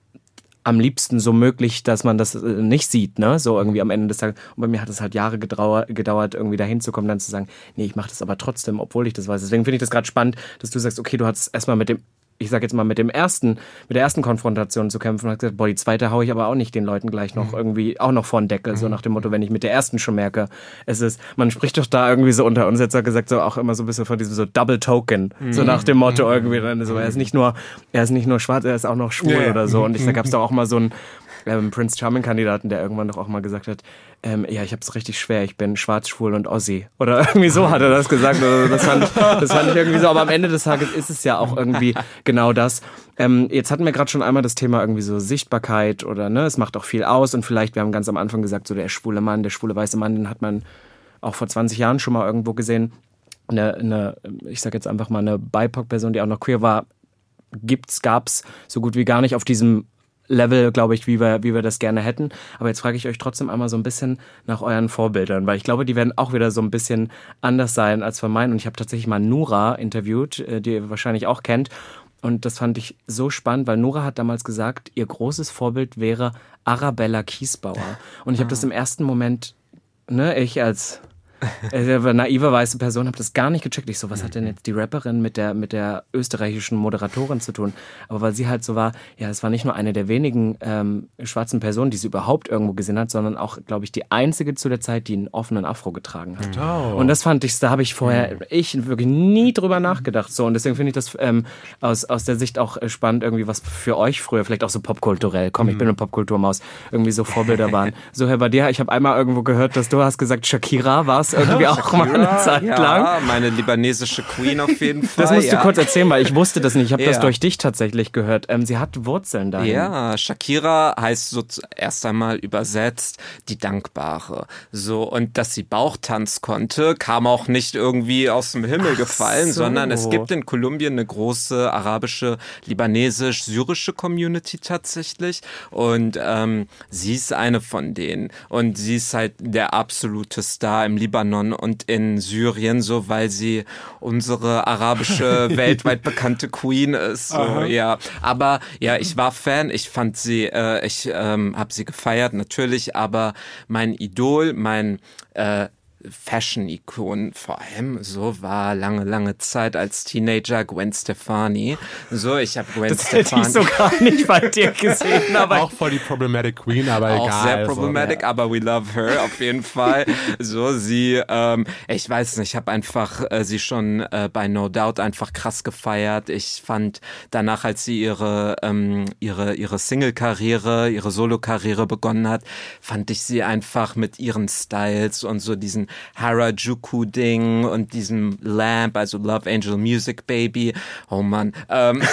am liebsten so möglich, dass man das nicht sieht, ne? So irgendwie am Ende des Tages. Und bei mir hat es halt Jahre gedauert, gedauert irgendwie dahin zu kommen, dann zu sagen, nee, ich mache das aber trotzdem, obwohl ich das weiß. Deswegen finde ich das gerade spannend, dass du sagst, okay, du hattest erstmal mit dem ich sag jetzt mal, mit dem ersten, mit der ersten Konfrontation zu kämpfen und hat gesagt, boah, die zweite haue ich aber auch nicht den Leuten gleich noch mhm. irgendwie auch noch vor den Deckel, mhm. so nach dem Motto, wenn ich mit der ersten schon merke, es ist, man spricht doch da irgendwie so unter uns jetzt auch gesagt, so auch immer so ein bisschen von diesem so Double Token, mhm. so nach dem Motto irgendwie, so, er ist nicht nur, er ist nicht nur schwarz, er ist auch noch schwul yeah. oder so und ich, da gab's doch auch mal so einen ähm, Prince Charming Kandidaten, der irgendwann doch auch mal gesagt hat, Ähm, ja, ich hab's richtig schwer, ich bin schwarz, schwul und Ossi. Oder irgendwie so hat er das gesagt. Also das, fand, das fand ich irgendwie so. Aber am Ende des Tages ist es ja auch irgendwie genau das. Ähm, jetzt hatten wir gerade schon einmal das Thema irgendwie so Sichtbarkeit oder ne, es macht auch viel aus. Und vielleicht, wir haben ganz am Anfang gesagt, so der schwule Mann, der schwule weiße Mann, den hat man auch vor zwanzig Jahren schon mal irgendwo gesehen. Eine, eine ich sag jetzt einfach mal, eine BIPoC-Person, die auch noch queer war, gibt's, gab's so gut wie gar nicht auf diesem Level, glaube ich, wie wir, wie wir das gerne hätten. Aber jetzt frage ich euch trotzdem einmal so ein bisschen nach euren Vorbildern, weil ich glaube, die werden auch wieder so ein bisschen anders sein als von meinen. Und ich habe tatsächlich mal Nura interviewt, die ihr wahrscheinlich auch kennt. Und das fand ich so spannend, weil Nura hat damals gesagt, ihr großes Vorbild wäre Arabella Kiesbauer. Und ich habe das im ersten Moment, ne, ich als naive weiße Person habe das gar nicht gecheckt. Ich so, was hat denn jetzt die Rapperin mit der, mit der österreichischen Moderatorin zu tun? Aber weil sie halt so war, ja, es war nicht nur eine der wenigen ähm, schwarzen Personen, die sie überhaupt irgendwo gesehen hat, sondern auch, glaube ich, die einzige zu der Zeit, die einen offenen Afro getragen hat. Oh. Und das fand ich, da habe ich vorher, ich wirklich nie drüber nachgedacht. So, und deswegen finde ich das ähm, aus, aus der Sicht auch spannend, irgendwie was für euch früher, vielleicht auch so popkulturell, komm, mhm. ich bin eine Popkulturmaus, irgendwie so Vorbilder waren. So, Herr Badia, ich habe einmal irgendwo gehört, dass du hast gesagt, Shakira warst Stars irgendwie auch Shakira, mal eine Zeit ja, lang. Ja, meine libanesische Queen auf jeden Fall. Das musst ja. du kurz erzählen, weil ich wusste das nicht. Ich habe ja. das durch dich tatsächlich gehört. Ähm, sie hat Wurzeln dahin. Ja, Shakira heißt so erst einmal übersetzt die Dankbare. So, und dass sie Bauchtanz konnte, kam auch nicht irgendwie aus dem Himmel Ach gefallen, so. sondern es gibt in Kolumbien eine große arabische, libanesisch-syrische Community tatsächlich. Und ähm, sie ist eine von denen. Und sie ist halt der absolute Star im Libanon und in Syrien, so, weil sie unsere arabische, weltweit bekannte Queen ist. So, ja. Aber ja, ich war Fan, ich fand sie, äh, ich ähm, habe sie gefeiert, natürlich, aber mein Idol, mein äh, Fashion-Ikon vor allem, so war lange, lange Zeit als Teenager Gwen Stefani. So, ich habe Gwen das Stefani... Das hätte ich so gar nicht bei dir gesehen. Aber auch voll die Problematic Queen, aber auch egal. Auch sehr problematic, so, aber we love her auf jeden Fall. So, sie, ähm, ich weiß nicht, ich habe einfach äh, sie schon äh, bei No Doubt einfach krass gefeiert. Ich fand danach, als sie ihre, ähm, ihre, ihre Single-Karriere, ihre Solo-Karriere begonnen hat, fand ich sie einfach mit ihren Styles und so diesen Harajuku-Ding und diesem Lamp, also Love Angel Music Baby. Oh Mann. Ähm.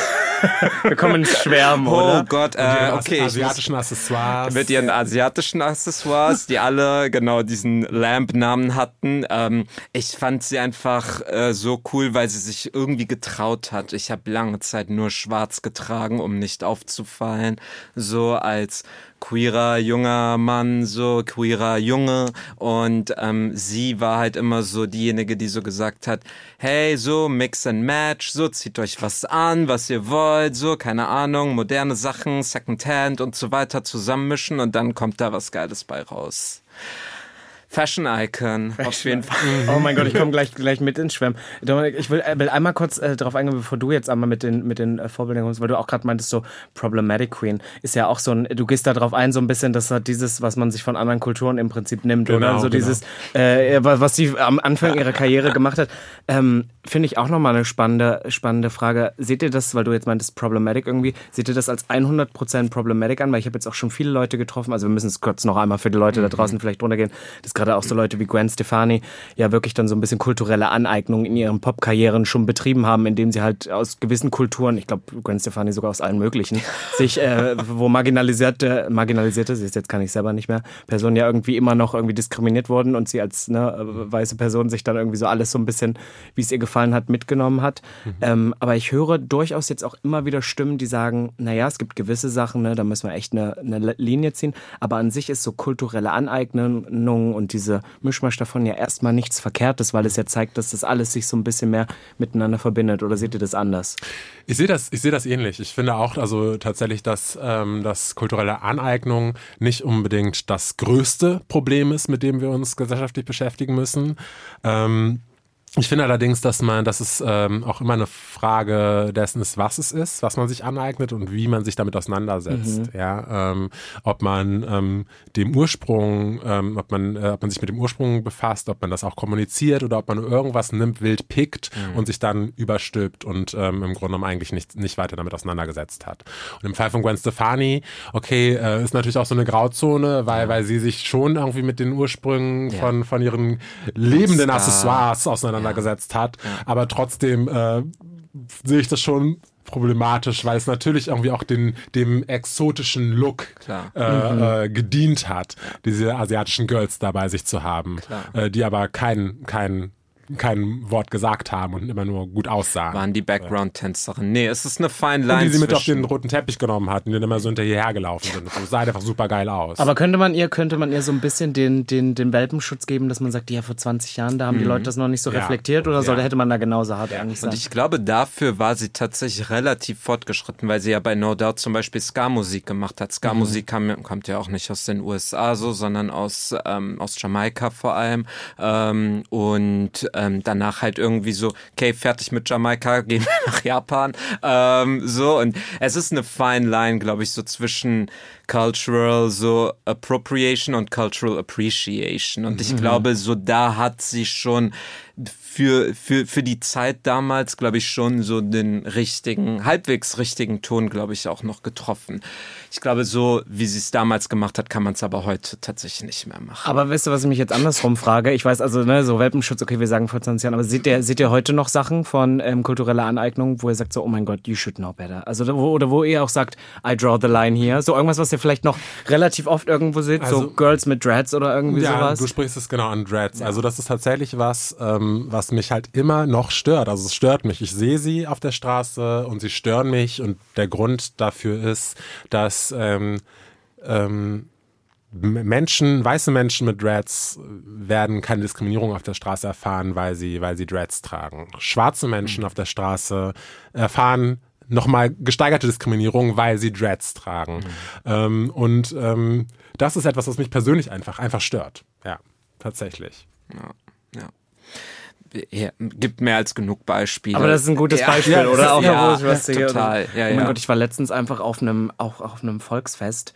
Wir kommen ins Schwärmen, oh oder? Oh Gott, äh, okay. Mit ihren asiatischen Accessoires. Mit ihren asiatischen Accessoires, die alle genau diesen Lamp-Namen hatten. Ähm, ich fand sie einfach äh, so cool, weil sie sich irgendwie getraut hat. Ich habe lange Zeit nur schwarz getragen, um nicht aufzufallen. So als queerer junger Mann, so queerer Junge. Und ähm, sie war halt immer so diejenige, die so gesagt hat, hey, so mix and match, so zieht euch was an, was ihr wollt, so, keine Ahnung, moderne Sachen, Secondhand und so weiter zusammenmischen und dann kommt da was Geiles bei raus. Fashion Icon, Fashion. Auf jeden Fall. Oh mein Gott, ich komme gleich, gleich mit ins Schwärmen. Dominik, ich will, will einmal kurz äh, darauf eingehen, bevor du jetzt einmal mit den, mit den äh, Vorbildern kommst, weil du auch gerade meintest, so Problematic Queen ist ja auch so ein, du gehst da drauf ein, so ein bisschen, das hat dieses, was man sich von anderen Kulturen im Prinzip nimmt, genau, oder so genau. dieses, äh, was sie am Anfang ihrer Karriere gemacht hat. Ähm, Finde ich auch nochmal eine spannende, spannende Frage. Seht ihr das, weil du jetzt meintest, Problematic irgendwie, seht ihr das als hundert Prozent Problematic an? Weil ich habe jetzt auch schon viele Leute getroffen, also wir müssen es kurz noch einmal für die Leute da draußen mhm. vielleicht runtergehen, dass gerade auch so Leute wie Gwen Stefani ja wirklich dann so ein bisschen kulturelle Aneignung in ihren Popkarrieren schon betrieben haben, indem sie halt aus gewissen Kulturen, ich glaube Gwen Stefani sogar aus allen möglichen, sich, äh, wo marginalisierte, marginalisierte, sie ist jetzt, kann ich selber nicht mehr, Personen ja irgendwie immer noch irgendwie diskriminiert wurden und sie als ne, weiße Person sich dann irgendwie so alles so ein bisschen, wie es ihr gefallen hat, mitgenommen hat. Mhm. Ähm, aber ich höre durchaus jetzt auch immer wieder Stimmen, die sagen, naja, es gibt gewisse Sachen, ne, da müssen wir echt eine, eine Linie ziehen, aber an sich ist so kulturelle Aneignung und diese Mischmasch davon ja erstmal nichts Verkehrtes, weil es ja zeigt, dass das alles sich so ein bisschen mehr miteinander verbindet. Oder seht ihr das anders? Ich sehe das, ich sehe das ähnlich. Ich finde auch also tatsächlich, dass, ähm, dass kulturelle Aneignung nicht unbedingt das größte Problem ist, mit dem wir uns gesellschaftlich beschäftigen müssen. Ähm, Ich finde allerdings, dass man, dass es ähm, auch immer eine Frage dessen ist, was es ist, was man sich aneignet und wie man sich damit auseinandersetzt. Mhm. Ja, ähm, ob man ähm, dem Ursprung, ähm, ob man, äh, ob man sich mit dem Ursprung befasst, ob man das auch kommuniziert oder ob man irgendwas nimmt, wild pickt mhm. und sich dann überstülpt und ähm, im Grunde genommen eigentlich nicht, nicht weiter damit auseinandergesetzt hat. Und im Fall von Gwen Stefani, okay, äh, ist natürlich auch so eine Grauzone, weil, ja. weil sie sich schon irgendwie mit den Ursprüngen ja. von, von ihren lebenden Star. Accessoires auseinandersetzt. gesetzt hat, ja. aber trotzdem äh, sehe ich das schon problematisch, weil es natürlich irgendwie auch den, dem exotischen Look äh, mhm. äh, gedient hat, diese asiatischen Girls dabei sich zu haben, äh, die aber keinen kein kein Wort gesagt haben und immer nur gut aussahen. Waren die Background-Tänzerin. Nee, es ist eine fine Line. Und die sie zwischen. mit auf den roten Teppich genommen hatten, die dann immer so hinterhergelaufen sind. Das sah einfach super geil aus. Aber könnte man ihr, könnte man ihr so ein bisschen den, den, den Welpenschutz geben, dass man sagt, ja, vor zwanzig Jahren, da haben mhm. die Leute das noch nicht so ja. reflektiert oder ja. sollte, hätte man da genauso hart ja. eigentlich sein? Und ich glaube, dafür war sie tatsächlich relativ fortgeschritten, weil sie ja bei No Doubt zum Beispiel Ska-Musik gemacht hat. Ska-Musik mhm. kam, kommt ja auch nicht aus den U S A so, sondern aus, ähm, aus Jamaika vor allem. Ähm, und äh, danach halt irgendwie so, okay, fertig mit Jamaika, gehen wir nach Japan. Ähm, so, und es ist eine fine line, glaube ich, so zwischen Cultural so Appropriation und Cultural Appreciation. Und ich mhm. glaube, so da hat sie schon für, für, für die Zeit damals, glaube ich, schon so den richtigen, halbwegs richtigen Ton, glaube ich, auch noch getroffen. Ich glaube, so wie sie es damals gemacht hat, kann man es aber heute tatsächlich nicht mehr machen. Aber weißt du, was ich mich jetzt andersrum frage? Ich weiß also, ne, so Welpenschutz, okay, wir sagen vor zwanzig Jahren, aber seht ihr, seht ihr heute noch Sachen von ähm, kultureller Aneignung, wo ihr sagt so, oh mein Gott, you should know better. Also, wo, oder wo ihr auch sagt, I draw the line here. So irgendwas, was ihr vielleicht noch relativ oft irgendwo seht, also, so Girls mit Dreads oder irgendwie ja, sowas. Ja, du sprichst es genau an, Dreads. Ja. Also das ist tatsächlich was, ähm, was mich halt immer noch stört. Also es stört mich. Ich sehe sie auf der Straße und sie stören mich und der Grund dafür ist, dass ähm, ähm, Menschen, weiße Menschen mit Dreads werden keine Diskriminierung auf der Straße erfahren, weil sie, weil sie Dreads tragen. Schwarze Menschen mhm. auf der Straße erfahren nochmal gesteigerte Diskriminierung, weil sie Dreads tragen. Mhm. Ähm, und ähm, das ist etwas, was mich persönlich einfach, einfach stört. Ja, tatsächlich. Ja, ja. Ja, gibt mehr als genug Beispiele. Aber das ist ein gutes ja, Beispiel, ja, oder? Auch ja, noch, wo ich was sehe. Total. Ja, oh mein ja. Gott, ich war letztens einfach auf einem, auch auf einem Volksfest.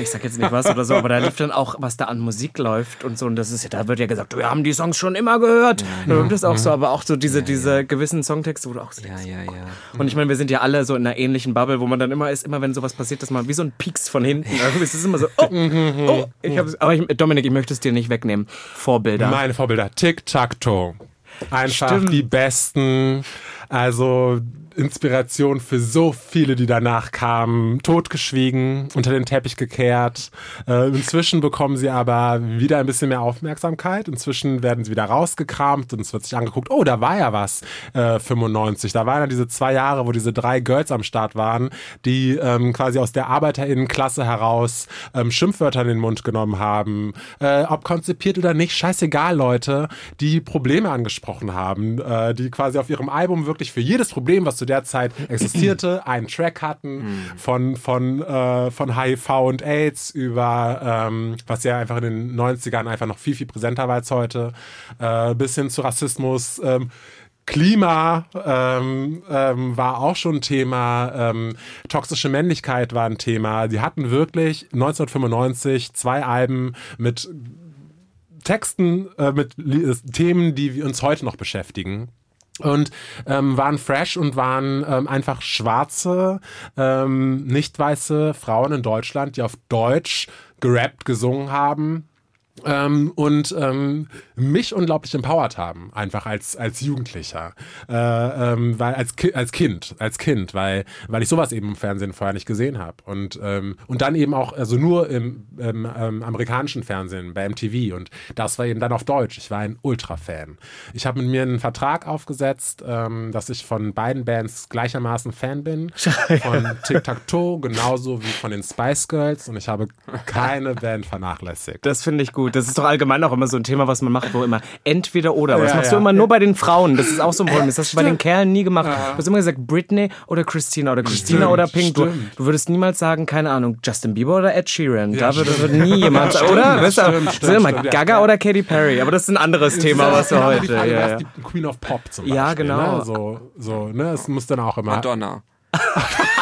Ich sag jetzt nicht was oder so, aber da lief dann auch, was da an Musik läuft und so. Und das ist ja, da wird ja gesagt, wir haben die Songs schon immer gehört. Ja, ja, und das ist auch ja. so, aber auch so diese, ja, diese ja. gewissen Songtexte, wo du auch so denkst, ja, ja, ja. Und ich meine, wir sind ja alle so in einer ähnlichen Bubble, wo man dann immer ist, immer wenn sowas passiert, dass man wie so ein Pieks von hinten. Also es ist immer so, oh, oh. Ich hab, aber ich, Dominik, ich möchte es dir nicht wegnehmen. Vorbilder. Meine Vorbilder. Tic-Tac-Toe. Einfach Stimmt. die besten, also Inspiration für so viele, die danach kamen, totgeschwiegen, unter den Teppich gekehrt. Äh, inzwischen bekommen sie aber wieder ein bisschen mehr Aufmerksamkeit. Inzwischen werden sie wieder rausgekramt und es wird sich angeguckt, oh, da war ja was, äh, fünfundneunzig. Da waren ja diese zwei Jahre, wo diese drei Girls am Start waren, die ähm, quasi aus der ArbeiterInnenklasse heraus ähm, Schimpfwörter in den Mund genommen haben. Äh, ob konzipiert oder nicht, scheißegal, Leute, die Probleme angesprochen haben, äh, die quasi auf ihrem Album wirklich für jedes Problem, was zu der Zeit existierte, einen Track hatten von, von, äh, von H I V und AIDS über, ähm, was ja einfach in den neunzigern einfach noch viel, viel präsenter war als heute, äh, bis hin zu Rassismus, ähm, Klima ähm, ähm, war auch schon ein Thema, ähm, toxische Männlichkeit war ein Thema. Die hatten wirklich neunzehnhundertfünfundneunzig zwei Alben mit Texten, äh, mit äh, Themen, die uns heute noch beschäftigen. Und ähm, waren fresh und waren ähm, einfach schwarze, ähm, nicht weiße Frauen in Deutschland, die auf Deutsch gerappt, gesungen haben ähm, und ähm, mich unglaublich empowert haben, einfach als als Jugendlicher, äh, ähm, weil als Ki- als Kind, als Kind, weil weil ich sowas eben im Fernsehen vorher nicht gesehen habe und ähm, und dann eben auch also nur im, im, im amerikanischen Fernsehen bei M T V und das war eben dann auf Deutsch. Ich war ein Ultra-Fan. Ich habe mit mir einen Vertrag aufgesetzt, ähm, dass ich von beiden Bands gleichermaßen Fan bin, von Tic-Tac-Toe genauso wie von den Spice Girls und ich habe keine Band vernachlässigt. Das finde ich gut. Das ist doch allgemein auch immer so ein Thema, was man macht. Wo immer entweder oder. Aber ja, das machst ja. du immer nur bei den Frauen. Das ist auch so ein Problem. Das hast du bei den Kerlen nie gemacht. Ja. Du hast immer gesagt, Britney oder Christina oder Christina stimmt, oder Pink. Du, du würdest niemals sagen, keine Ahnung, Justin Bieber oder Ed Sheeran. Ja, da stimmt. würde nie jemand, ja, oder? Stimmt, weißt du, stimmt, stimmt, immer stimmt, Gaga ja. oder Katy Perry. Aber das ist ein anderes ist Thema, was wir heute. Die Frage, ja, ja. Die Queen of Pop zum Beispiel. Ja, genau. Ne? So, so, ne? Es muss dann auch immer. Madonna.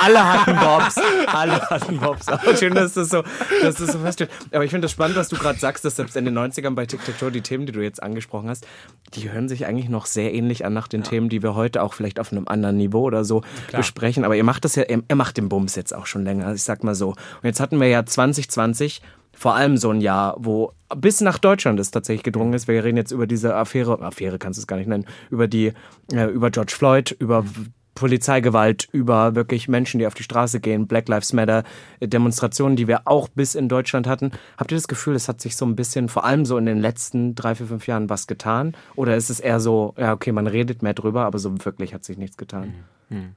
Alle hatten Bobs. Alle hatten Bobs. Aber schön, dass das so, dass das so feststeht. Aber ich finde das spannend, was du gerade sagst, dass selbst in den neunzigern bei Tic-Tac-Toe die Themen, die du jetzt angesprochen hast, die hören sich eigentlich noch sehr ähnlich an nach den ja. Themen, die wir heute auch vielleicht auf einem anderen Niveau oder so Klar. besprechen. Aber ihr macht das ja, ihr macht den Bums jetzt auch schon länger. Also ich sag mal so. Und jetzt hatten wir ja zwanzig zwanzig vor allem so ein Jahr, wo bis nach Deutschland es tatsächlich gedrungen ist. Wir reden jetzt über diese Affäre, Affäre kannst du es gar nicht nennen, über die, äh, über George Floyd, über Polizeigewalt, über wirklich Menschen, die auf die Straße gehen, Black Lives Matter, Demonstrationen, die wir auch bis in Deutschland hatten. Habt ihr das Gefühl, es hat sich so ein bisschen, vor allem so in den letzten drei, vier, fünf Jahren was getan? Oder ist es eher so, ja okay, man redet mehr drüber, aber so wirklich hat sich nichts getan? Mhm. Mhm.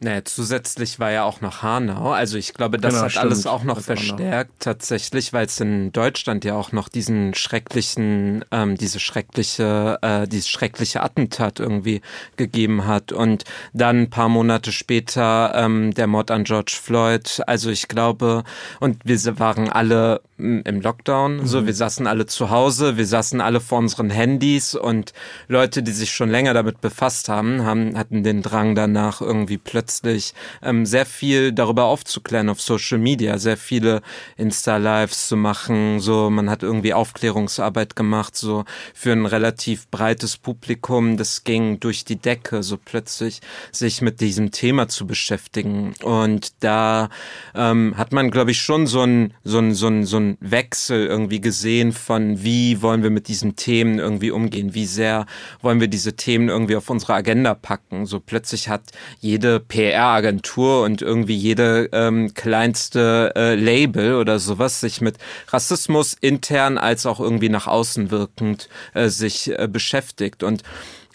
Naja, zusätzlich war ja auch noch Hanau. Also ich glaube, das genau, hat stimmt. alles auch noch das verstärkt auch noch. Tatsächlich, weil es in Deutschland ja auch noch diesen schrecklichen, ähm, diese schreckliche, äh, dieses schreckliche Attentat irgendwie gegeben hat. Und dann ein paar Monate später ähm, der Mord an George Floyd. Also ich glaube, und wir waren alle im Lockdown. Mhm. So, wir saßen alle zu Hause, wir saßen alle vor unseren Handys und Leute, die sich schon länger damit befasst haben, haben hatten den Drang danach irgendwie plötzlich letztlich ähm, sehr viel darüber aufzuklären auf Social Media, sehr viele Insta-Lives zu machen, so man hat irgendwie Aufklärungsarbeit gemacht, so für ein relativ breites Publikum, das ging durch die Decke, so plötzlich sich mit diesem Thema zu beschäftigen. Und da ähm, hat man, glaube ich, schon so einen so einen, so einen, so einen Wechsel irgendwie gesehen von, wie wollen wir mit diesen Themen irgendwie umgehen, wie sehr wollen wir diese Themen irgendwie auf unsere Agenda packen. So plötzlich hat jede P R-Agentur und irgendwie jede ähm, kleinste äh, Label oder sowas sich mit Rassismus intern als auch irgendwie nach außen wirkend äh, sich äh, beschäftigt. Und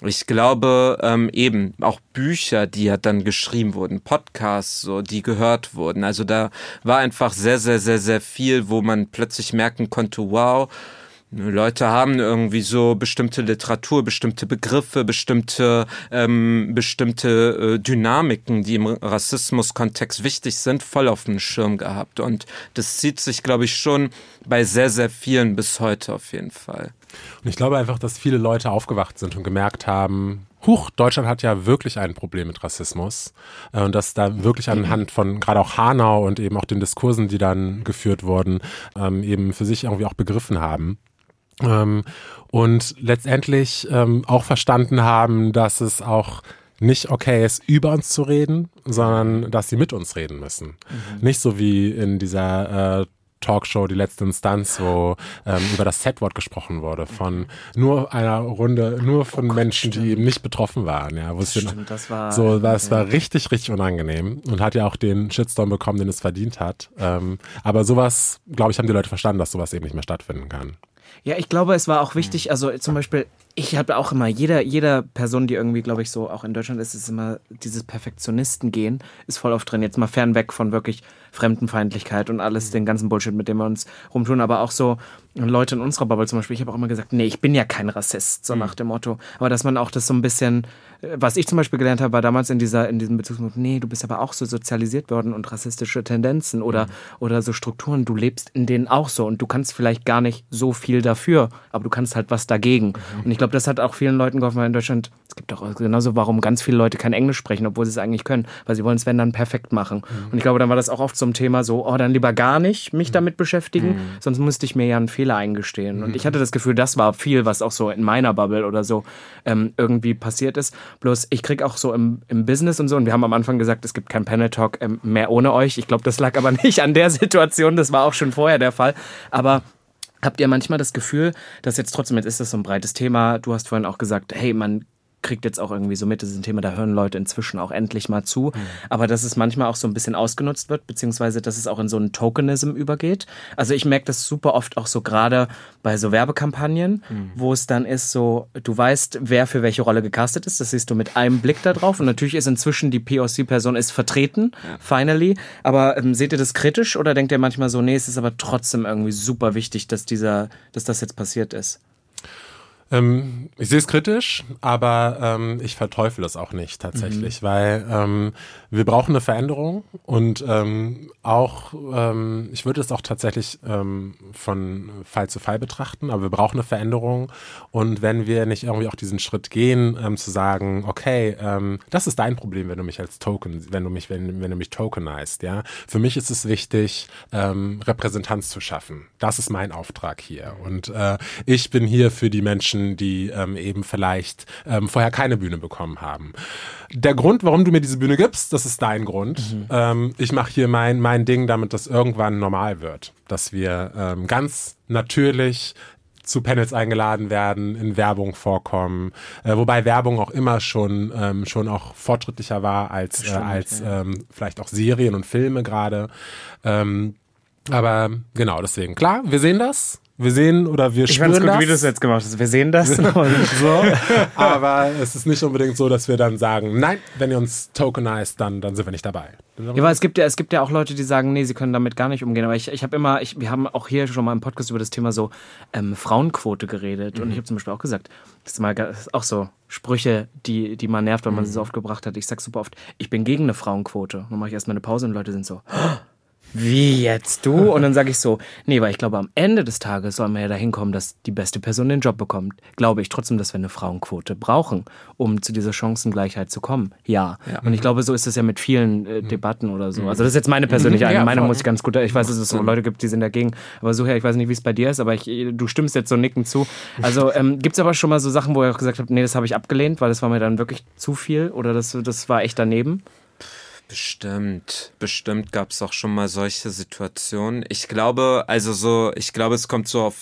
ich glaube ähm, eben auch Bücher, die ja dann geschrieben wurden, Podcasts, so, die gehört wurden. Also da war einfach sehr, sehr, sehr, sehr viel, wo man plötzlich merken konnte, wow, Leute haben irgendwie so bestimmte Literatur, bestimmte Begriffe, bestimmte ähm, bestimmte äh, Dynamiken, die im Rassismuskontext wichtig sind, voll auf dem Schirm gehabt. Und das zieht sich, glaube ich, schon bei sehr, sehr vielen bis heute auf jeden Fall. Und ich glaube einfach, dass viele Leute aufgewacht sind und gemerkt haben, huch, Deutschland hat ja wirklich ein Problem mit Rassismus. Und dass da wirklich anhand von gerade auch Hanau und eben auch den Diskursen, die dann geführt wurden, eben für sich irgendwie auch begriffen haben. Und letztendlich auch verstanden haben, dass es auch nicht okay ist, über uns zu reden, sondern dass sie mit uns reden müssen. Mhm. Nicht so wie in dieser Talkshow, die letzte Instanz, wo ähm, über das Z-Wort gesprochen wurde, von nur einer Runde, nur von oh Gott, Menschen, stimmt. die eben nicht betroffen waren. Ja, das stimmt, das war, so, das war richtig, richtig unangenehm und hat ja auch den Shitstorm bekommen, den es verdient hat. Ähm, aber sowas, glaube ich, haben die Leute verstanden, dass sowas eben nicht mehr stattfinden kann. Ja, ich glaube, es war auch wichtig, also zum Beispiel, ich habe auch immer, jeder, jeder Person, die irgendwie, glaube ich, so auch in Deutschland ist, ist immer dieses Perfektionistengehen, ist voll oft drin. Jetzt mal fernweg von wirklich Fremdenfeindlichkeit und alles, den ganzen Bullshit, mit dem wir uns rumtun, aber auch so Leute in unserer Bubble zum Beispiel, ich habe auch immer gesagt, nee, ich bin ja kein Rassist, so mhm. nach dem Motto. Aber dass man auch das so ein bisschen, was ich zum Beispiel gelernt habe, war damals in dieser, in diesem Bezugspunkt, nee, du bist aber auch so sozialisiert worden und rassistische Tendenzen oder, mhm. oder so Strukturen, du lebst in denen auch so und du kannst vielleicht gar nicht so viel dafür, aber du kannst halt was dagegen. Mhm. Und ich Ich glaube, das hat auch vielen Leuten geholfen, weil in Deutschland, es gibt auch genauso, warum ganz viele Leute kein Englisch sprechen, obwohl sie es eigentlich können, weil sie wollen es, wenn, dann perfekt machen. Mhm. Und ich glaube, dann war das auch oft so ein Thema so, oh, dann lieber gar nicht mich damit beschäftigen, mhm. sonst musste ich mir ja einen Fehler eingestehen. Mhm. Und ich hatte das Gefühl, das war viel, was auch so in meiner Bubble oder so ähm, irgendwie passiert ist. Bloß, ich kriege auch so im, im Business und so, und wir haben am Anfang gesagt, es gibt kein Panel Talk ähm, mehr ohne euch. Ich glaube, das lag aber nicht an der Situation, das war auch schon vorher der Fall. Aber habt ihr manchmal das Gefühl, dass jetzt trotzdem, jetzt ist das so ein breites Thema, du hast vorhin auch gesagt, hey, man kriegt jetzt auch irgendwie so mit, das ist ein Thema, da hören Leute inzwischen auch endlich mal zu, mhm. aber dass es manchmal auch so ein bisschen ausgenutzt wird, beziehungsweise dass es auch in so einen Tokenism übergeht. Also ich merke das super oft auch so gerade bei so Werbekampagnen, mhm. wo es dann ist so, du weißt, wer für welche Rolle gecastet ist, das siehst du mit einem Blick da drauf und natürlich ist inzwischen die P O C-Person ist vertreten, ja. finally, aber ähm, seht ihr das kritisch oder denkt ihr manchmal so, nee, es ist aber trotzdem irgendwie super wichtig, dass dieser, dass das jetzt passiert ist? Ähm, ich sehe es kritisch, aber ähm, ich verteufel es auch nicht tatsächlich, mhm. weil ähm, wir brauchen eine Veränderung und ähm, auch, ähm, ich würde es auch tatsächlich ähm, von Fall zu Fall betrachten, aber wir brauchen eine Veränderung und wenn wir nicht irgendwie auch diesen Schritt gehen, ähm, zu sagen, okay, ähm, das ist dein Problem, wenn du mich als Token, wenn du mich, wenn, wenn du mich tokenized, ja. Für mich ist es wichtig, ähm, Repräsentanz zu schaffen. Das ist mein Auftrag hier und äh, ich bin hier für die Menschen, die ähm, eben vielleicht ähm, vorher keine Bühne bekommen haben. Der Grund, warum du mir diese Bühne gibst, das ist dein Grund. Mhm. Ähm, ich mache hier mein, mein Ding, damit das irgendwann normal wird, dass wir ähm, ganz natürlich zu Panels eingeladen werden, in Werbung vorkommen, äh, wobei Werbung auch immer schon ähm, schon auch fortschrittlicher war als, Bestimmt, äh, als ja. ähm, vielleicht auch Serien und Filme gerade. Ähm, aber genau, deswegen, klar, wir sehen das. Wir sehen oder wir ich spüren das. Ich weiß gut, wie du es jetzt gemacht hast. Wir sehen das. so. Aber es ist nicht unbedingt so, dass wir dann sagen, nein, wenn ihr uns tokenized, dann, dann sind wir nicht dabei. Ja, aber es gibt ja, es gibt ja auch Leute, die sagen, nee, sie können damit gar nicht umgehen. Aber ich, ich habe immer, ich, wir haben auch hier schon mal im Podcast über das Thema so ähm, Frauenquote geredet. Mhm. Und ich habe zum Beispiel auch gesagt, das ist mal auch so Sprüche, die, die man nervt, wenn man mhm. sie so oft gebracht hat. Ich sag super oft, ich bin gegen eine Frauenquote. Dann mache ich erstmal eine Pause und Leute sind so, wie jetzt du? Und dann sage ich so, nee, weil ich glaube, am Ende des Tages soll man ja dahin kommen, dass die beste Person den Job bekommt. Glaube ich trotzdem, dass wir eine Frauenquote brauchen, um zu dieser Chancengleichheit zu kommen. Ja. ja. Und ich glaube, so ist es ja mit vielen äh, Debatten oder so. Also das ist jetzt meine persönliche Meinung, ja, meine muss ich ganz gut, ich weiß, dass es so Leute gibt, die sind dagegen. Aber Zuher, ich weiß nicht, wie es bei dir ist, aber ich, du stimmst jetzt so nickend zu. Also ähm, gibt es aber schon mal so Sachen, wo ihr auch gesagt habt, nee, das habe ich abgelehnt, weil das war mir dann wirklich zu viel oder das, das war echt daneben? Bestimmt, bestimmt gab es auch schon mal solche Situationen. Ich glaube, also so, ich glaube, es kommt so auf,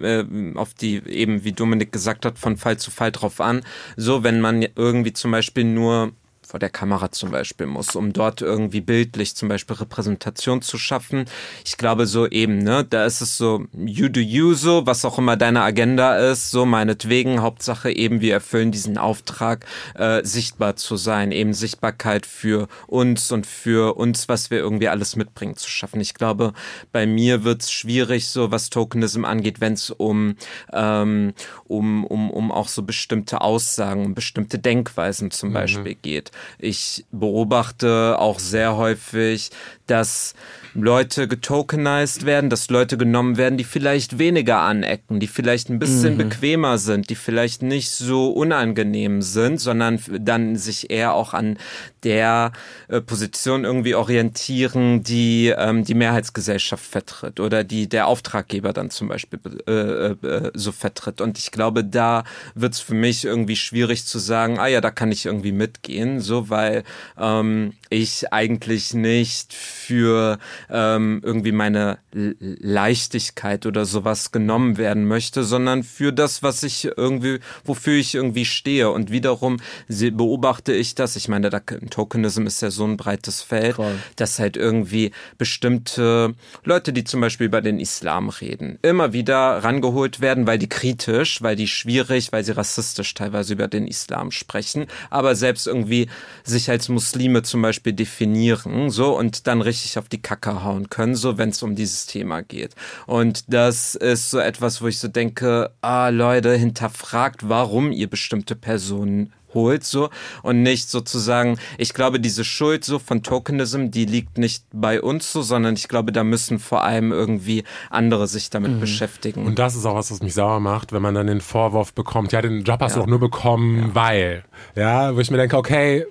äh, auf die, eben wie Dominik gesagt hat, von Fall zu Fall drauf an. So, wenn man irgendwie zum Beispiel nur vor der Kamera zum Beispiel muss, um dort irgendwie bildlich zum Beispiel Repräsentation zu schaffen. Ich glaube so eben, ne, da ist es so, you do you so, was auch immer deine Agenda ist, so meinetwegen, Hauptsache eben, wir erfüllen diesen Auftrag, äh, sichtbar zu sein, eben Sichtbarkeit für uns und für uns, was wir irgendwie alles mitbringen, zu schaffen. Ich glaube, bei mir wird's schwierig, so was Tokenism angeht, wenn's um, ähm, um, um, um auch so bestimmte Aussagen, um bestimmte Denkweisen zum mhm. Beispiel geht. Ich beobachte auch sehr häufig, dass Leute getokenized werden, dass Leute genommen werden, die vielleicht weniger anecken, die vielleicht ein bisschen mhm. bequemer sind, die vielleicht nicht so unangenehm sind, sondern dann sich eher auch an der äh, Position irgendwie orientieren, die ähm, die Mehrheitsgesellschaft vertritt oder die der Auftraggeber dann zum Beispiel äh, äh, so vertritt. Und ich glaube, da wird es für mich irgendwie schwierig zu sagen, ah ja, da kann ich irgendwie mitgehen, so, weil ähm, ich eigentlich nicht für ähm, irgendwie meine Leichtigkeit oder sowas genommen werden möchte, sondern für das, was ich irgendwie, wofür ich irgendwie stehe. Und wiederum beobachte ich das, ich meine, da, Tokenism ist ja so ein breites Feld, Voll. dass halt irgendwie bestimmte Leute, die zum Beispiel über den Islam reden, immer wieder rangeholt werden, weil die kritisch, weil die schwierig, weil sie rassistisch teilweise über den Islam sprechen, aber selbst irgendwie sich als Muslime zum Beispiel definieren, so, und dann richtig auf die Kacke hauen können, so, wenn es um dieses Thema geht. Und das ist so etwas, wo ich so denke, ah, Leute, hinterfragt, warum ihr bestimmte Personen holt, so, und nicht sozusagen, ich glaube, diese Schuld so von Tokenism, die liegt nicht bei uns so, sondern ich glaube, da müssen vor allem irgendwie andere sich damit mhm. beschäftigen. Und das ist auch was, was mich sauer macht, wenn man dann den Vorwurf bekommt, ja, den Job hast ja. du auch nur bekommen, ja. weil, ja, wo ich mir denke, okay,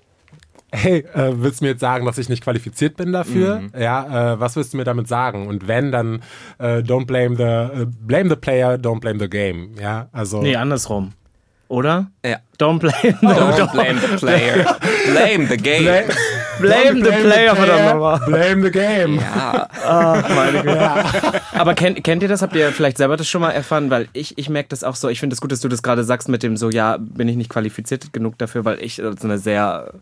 hey, äh, willst du mir jetzt sagen, dass ich nicht qualifiziert bin dafür? Mhm. Ja, äh, was willst du mir damit sagen? Und wenn, dann äh, don't blame the, uh, blame the player, don't blame the game, ja, also. Nee, andersrum. Oder? Ja. Don't blame the, don't don't blame the player. Blame the game. Blame, blame, blame the player, verdammt nochmal. Blame the game. Ja. Oh, meine Güte. Ja. Aber kennt, kennt ihr das? Habt ihr vielleicht selber das schon mal erfahren? Weil ich, ich merke das auch so. Ich finde es das gut, dass du das gerade sagst mit dem so, ja, bin ich nicht qualifiziert genug dafür, weil ich als eine sehr...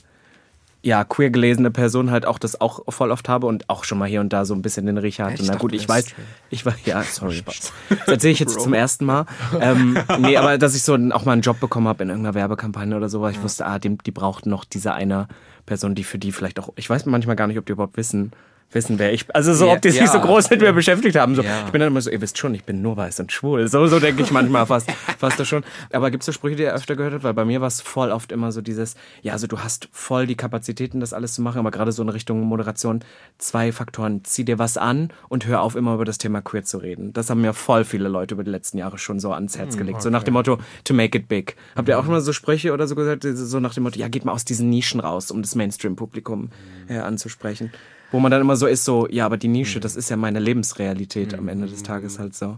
ja, queer gelesene Person halt auch das auch voll oft habe und auch schon mal hier und da so ein bisschen den Riecher hatte. Na gut, ich weiß, ich war, ja, sorry, das erzähle ich jetzt Bro. zum ersten Mal. Ähm, nee, aber dass ich so auch mal einen Job bekommen habe in irgendeiner Werbekampagne oder so, weil ich ja. wusste, ah, die, die braucht noch diese eine Person, die für die vielleicht auch, ich weiß manchmal gar nicht, ob die überhaupt wissen, wissen wer ich, also so, ob die sich ja. so groß mit mir beschäftigt haben. So, ja. Ich bin dann immer so, ihr wisst schon, ich bin nur weiß und schwul. So, so denke ich manchmal fast, fast das schon. Aber gibt es so Sprüche, die ihr öfter gehört habt? Weil bei mir war es voll oft immer so dieses, ja, also du hast voll die Kapazitäten, das alles zu machen, aber gerade so in Richtung Moderation, zwei Faktoren, zieh dir was an und hör auf, immer über das Thema queer zu reden. Das haben mir voll viele Leute über die letzten Jahre schon so ans Herz gelegt. Okay. So nach dem Motto, to make it big. Habt ihr auch immer so Sprüche oder so gesagt, so nach dem Motto, ja, geht mal aus diesen Nischen raus, um das Mainstream-Publikum äh, anzusprechen? Wo man dann immer so ist, so, ja, aber die Nische, das ist ja meine Lebensrealität am Ende des Tages halt so.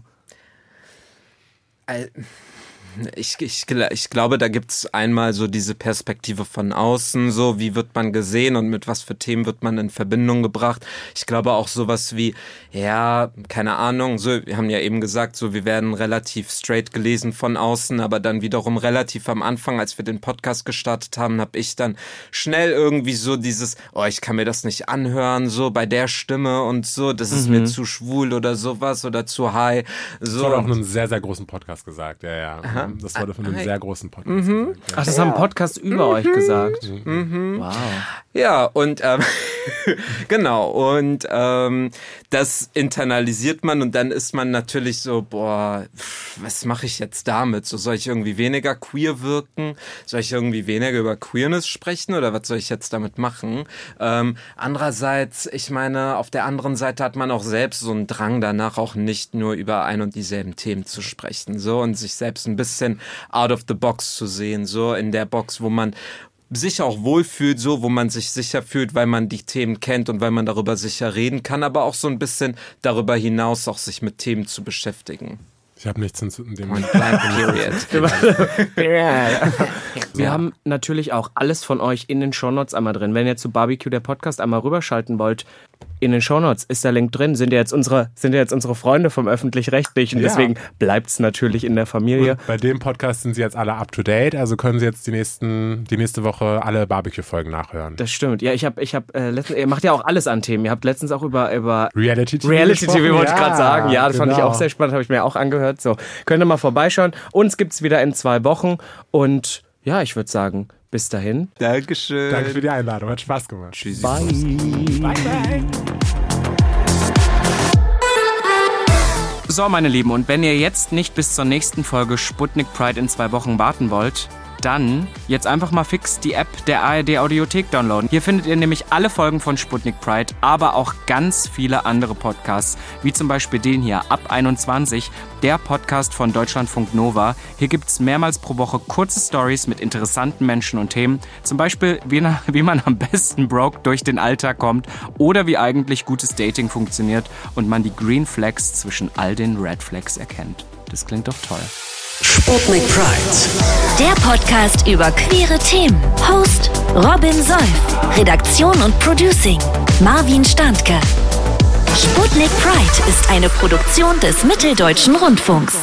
Ich, ich, ich glaube, da gibt's einmal so diese Perspektive von außen, so wie wird man gesehen und mit was für Themen wird man in Verbindung gebracht. Ich glaube auch sowas wie, ja, keine Ahnung, so, wir haben ja eben gesagt, so wir werden relativ straight gelesen von außen, aber dann wiederum relativ am Anfang, als wir den Podcast gestartet haben, habe ich dann schnell irgendwie so dieses, oh, ich kann mir das nicht anhören, so bei der Stimme und so, das mhm. ist mir zu schwul oder sowas oder zu high. So. Das wurde auf einem sehr, sehr großen Podcast gesagt, ja, ja. Aha. Das wurde von einem sehr großen Podcast mhm. gesagt. Ja. Ach, das haben Podcasts über mhm. euch gesagt. Mhm. Wow. Ja, und ähm, Genau, und ähm, das internalisiert man und dann ist man natürlich so, boah, was mache ich jetzt damit? So, soll ich irgendwie weniger queer wirken? Soll ich irgendwie weniger über Queerness sprechen oder was soll ich jetzt damit machen? Ähm, andererseits, ich meine, auf der anderen Seite hat man auch selbst so einen Drang danach, auch nicht nur über ein und dieselben Themen zu sprechen, so, und sich selbst ein bisschen out of the box zu sehen, so in der Box, wo man sich auch wohlfühlt, so, wo man sich sicher fühlt, weil man die Themen kennt und weil man darüber sicher reden kann, aber auch so ein bisschen darüber hinaus auch sich mit Themen zu beschäftigen. Ich habe nichts in dem Moment. Wir haben natürlich auch alles von euch in den Shownotes einmal drin. Wenn ihr zu Barbecue der Podcast einmal rüberschalten wollt, in den Shownotes ist der Link drin. Sind ja jetzt unsere, sind ja jetzt unsere Freunde vom Öffentlich-Rechtlichen. Ja. Deswegen bleibt es natürlich in der Familie. Und bei dem Podcast sind sie jetzt alle up to date. Also können sie jetzt die, nächsten, die nächste Woche alle Barbecue-Folgen nachhören. Das stimmt. Ja, ich habe, ich hab, äh, letztens, ihr macht ja auch alles an Themen. Ihr habt letztens auch über, über Reality-T V Reality-T V wollte ich gerade sagen. Ja, das genau. Fand ich auch sehr spannend. Habe ich mir auch angehört. So, könnt ihr mal vorbeischauen. Uns gibt's wieder in zwei Wochen. Und ja, ich würde sagen, bis dahin. Dankeschön. Danke für die Einladung. Hat Spaß gemacht. Tschüssi. Bye. Bye, bye. So, meine Lieben, und wenn ihr jetzt nicht bis zur nächsten Folge Sputnik Pride in zwei Wochen warten wollt, dann jetzt einfach mal fix die App der A R D Audiothek downloaden. Hier findet ihr nämlich alle Folgen von Sputnik Pride, aber auch ganz viele andere Podcasts, wie zum Beispiel den hier, ab einundzwanzig, der Podcast von Deutschlandfunk Nova. Hier gibt's mehrmals pro Woche kurze Stories mit interessanten Menschen und Themen, zum Beispiel wie, na, wie man am besten broke durch den Alltag kommt oder wie eigentlich gutes Dating funktioniert und man die Green Flags zwischen all den Red Flags erkennt. Das klingt doch toll. Sputnik Pride. Der Podcast über queere Themen. Host Robin Solf. Redaktion und Producing Marvin Standke. Sputnik Pride ist eine Produktion des Mitteldeutschen Rundfunks.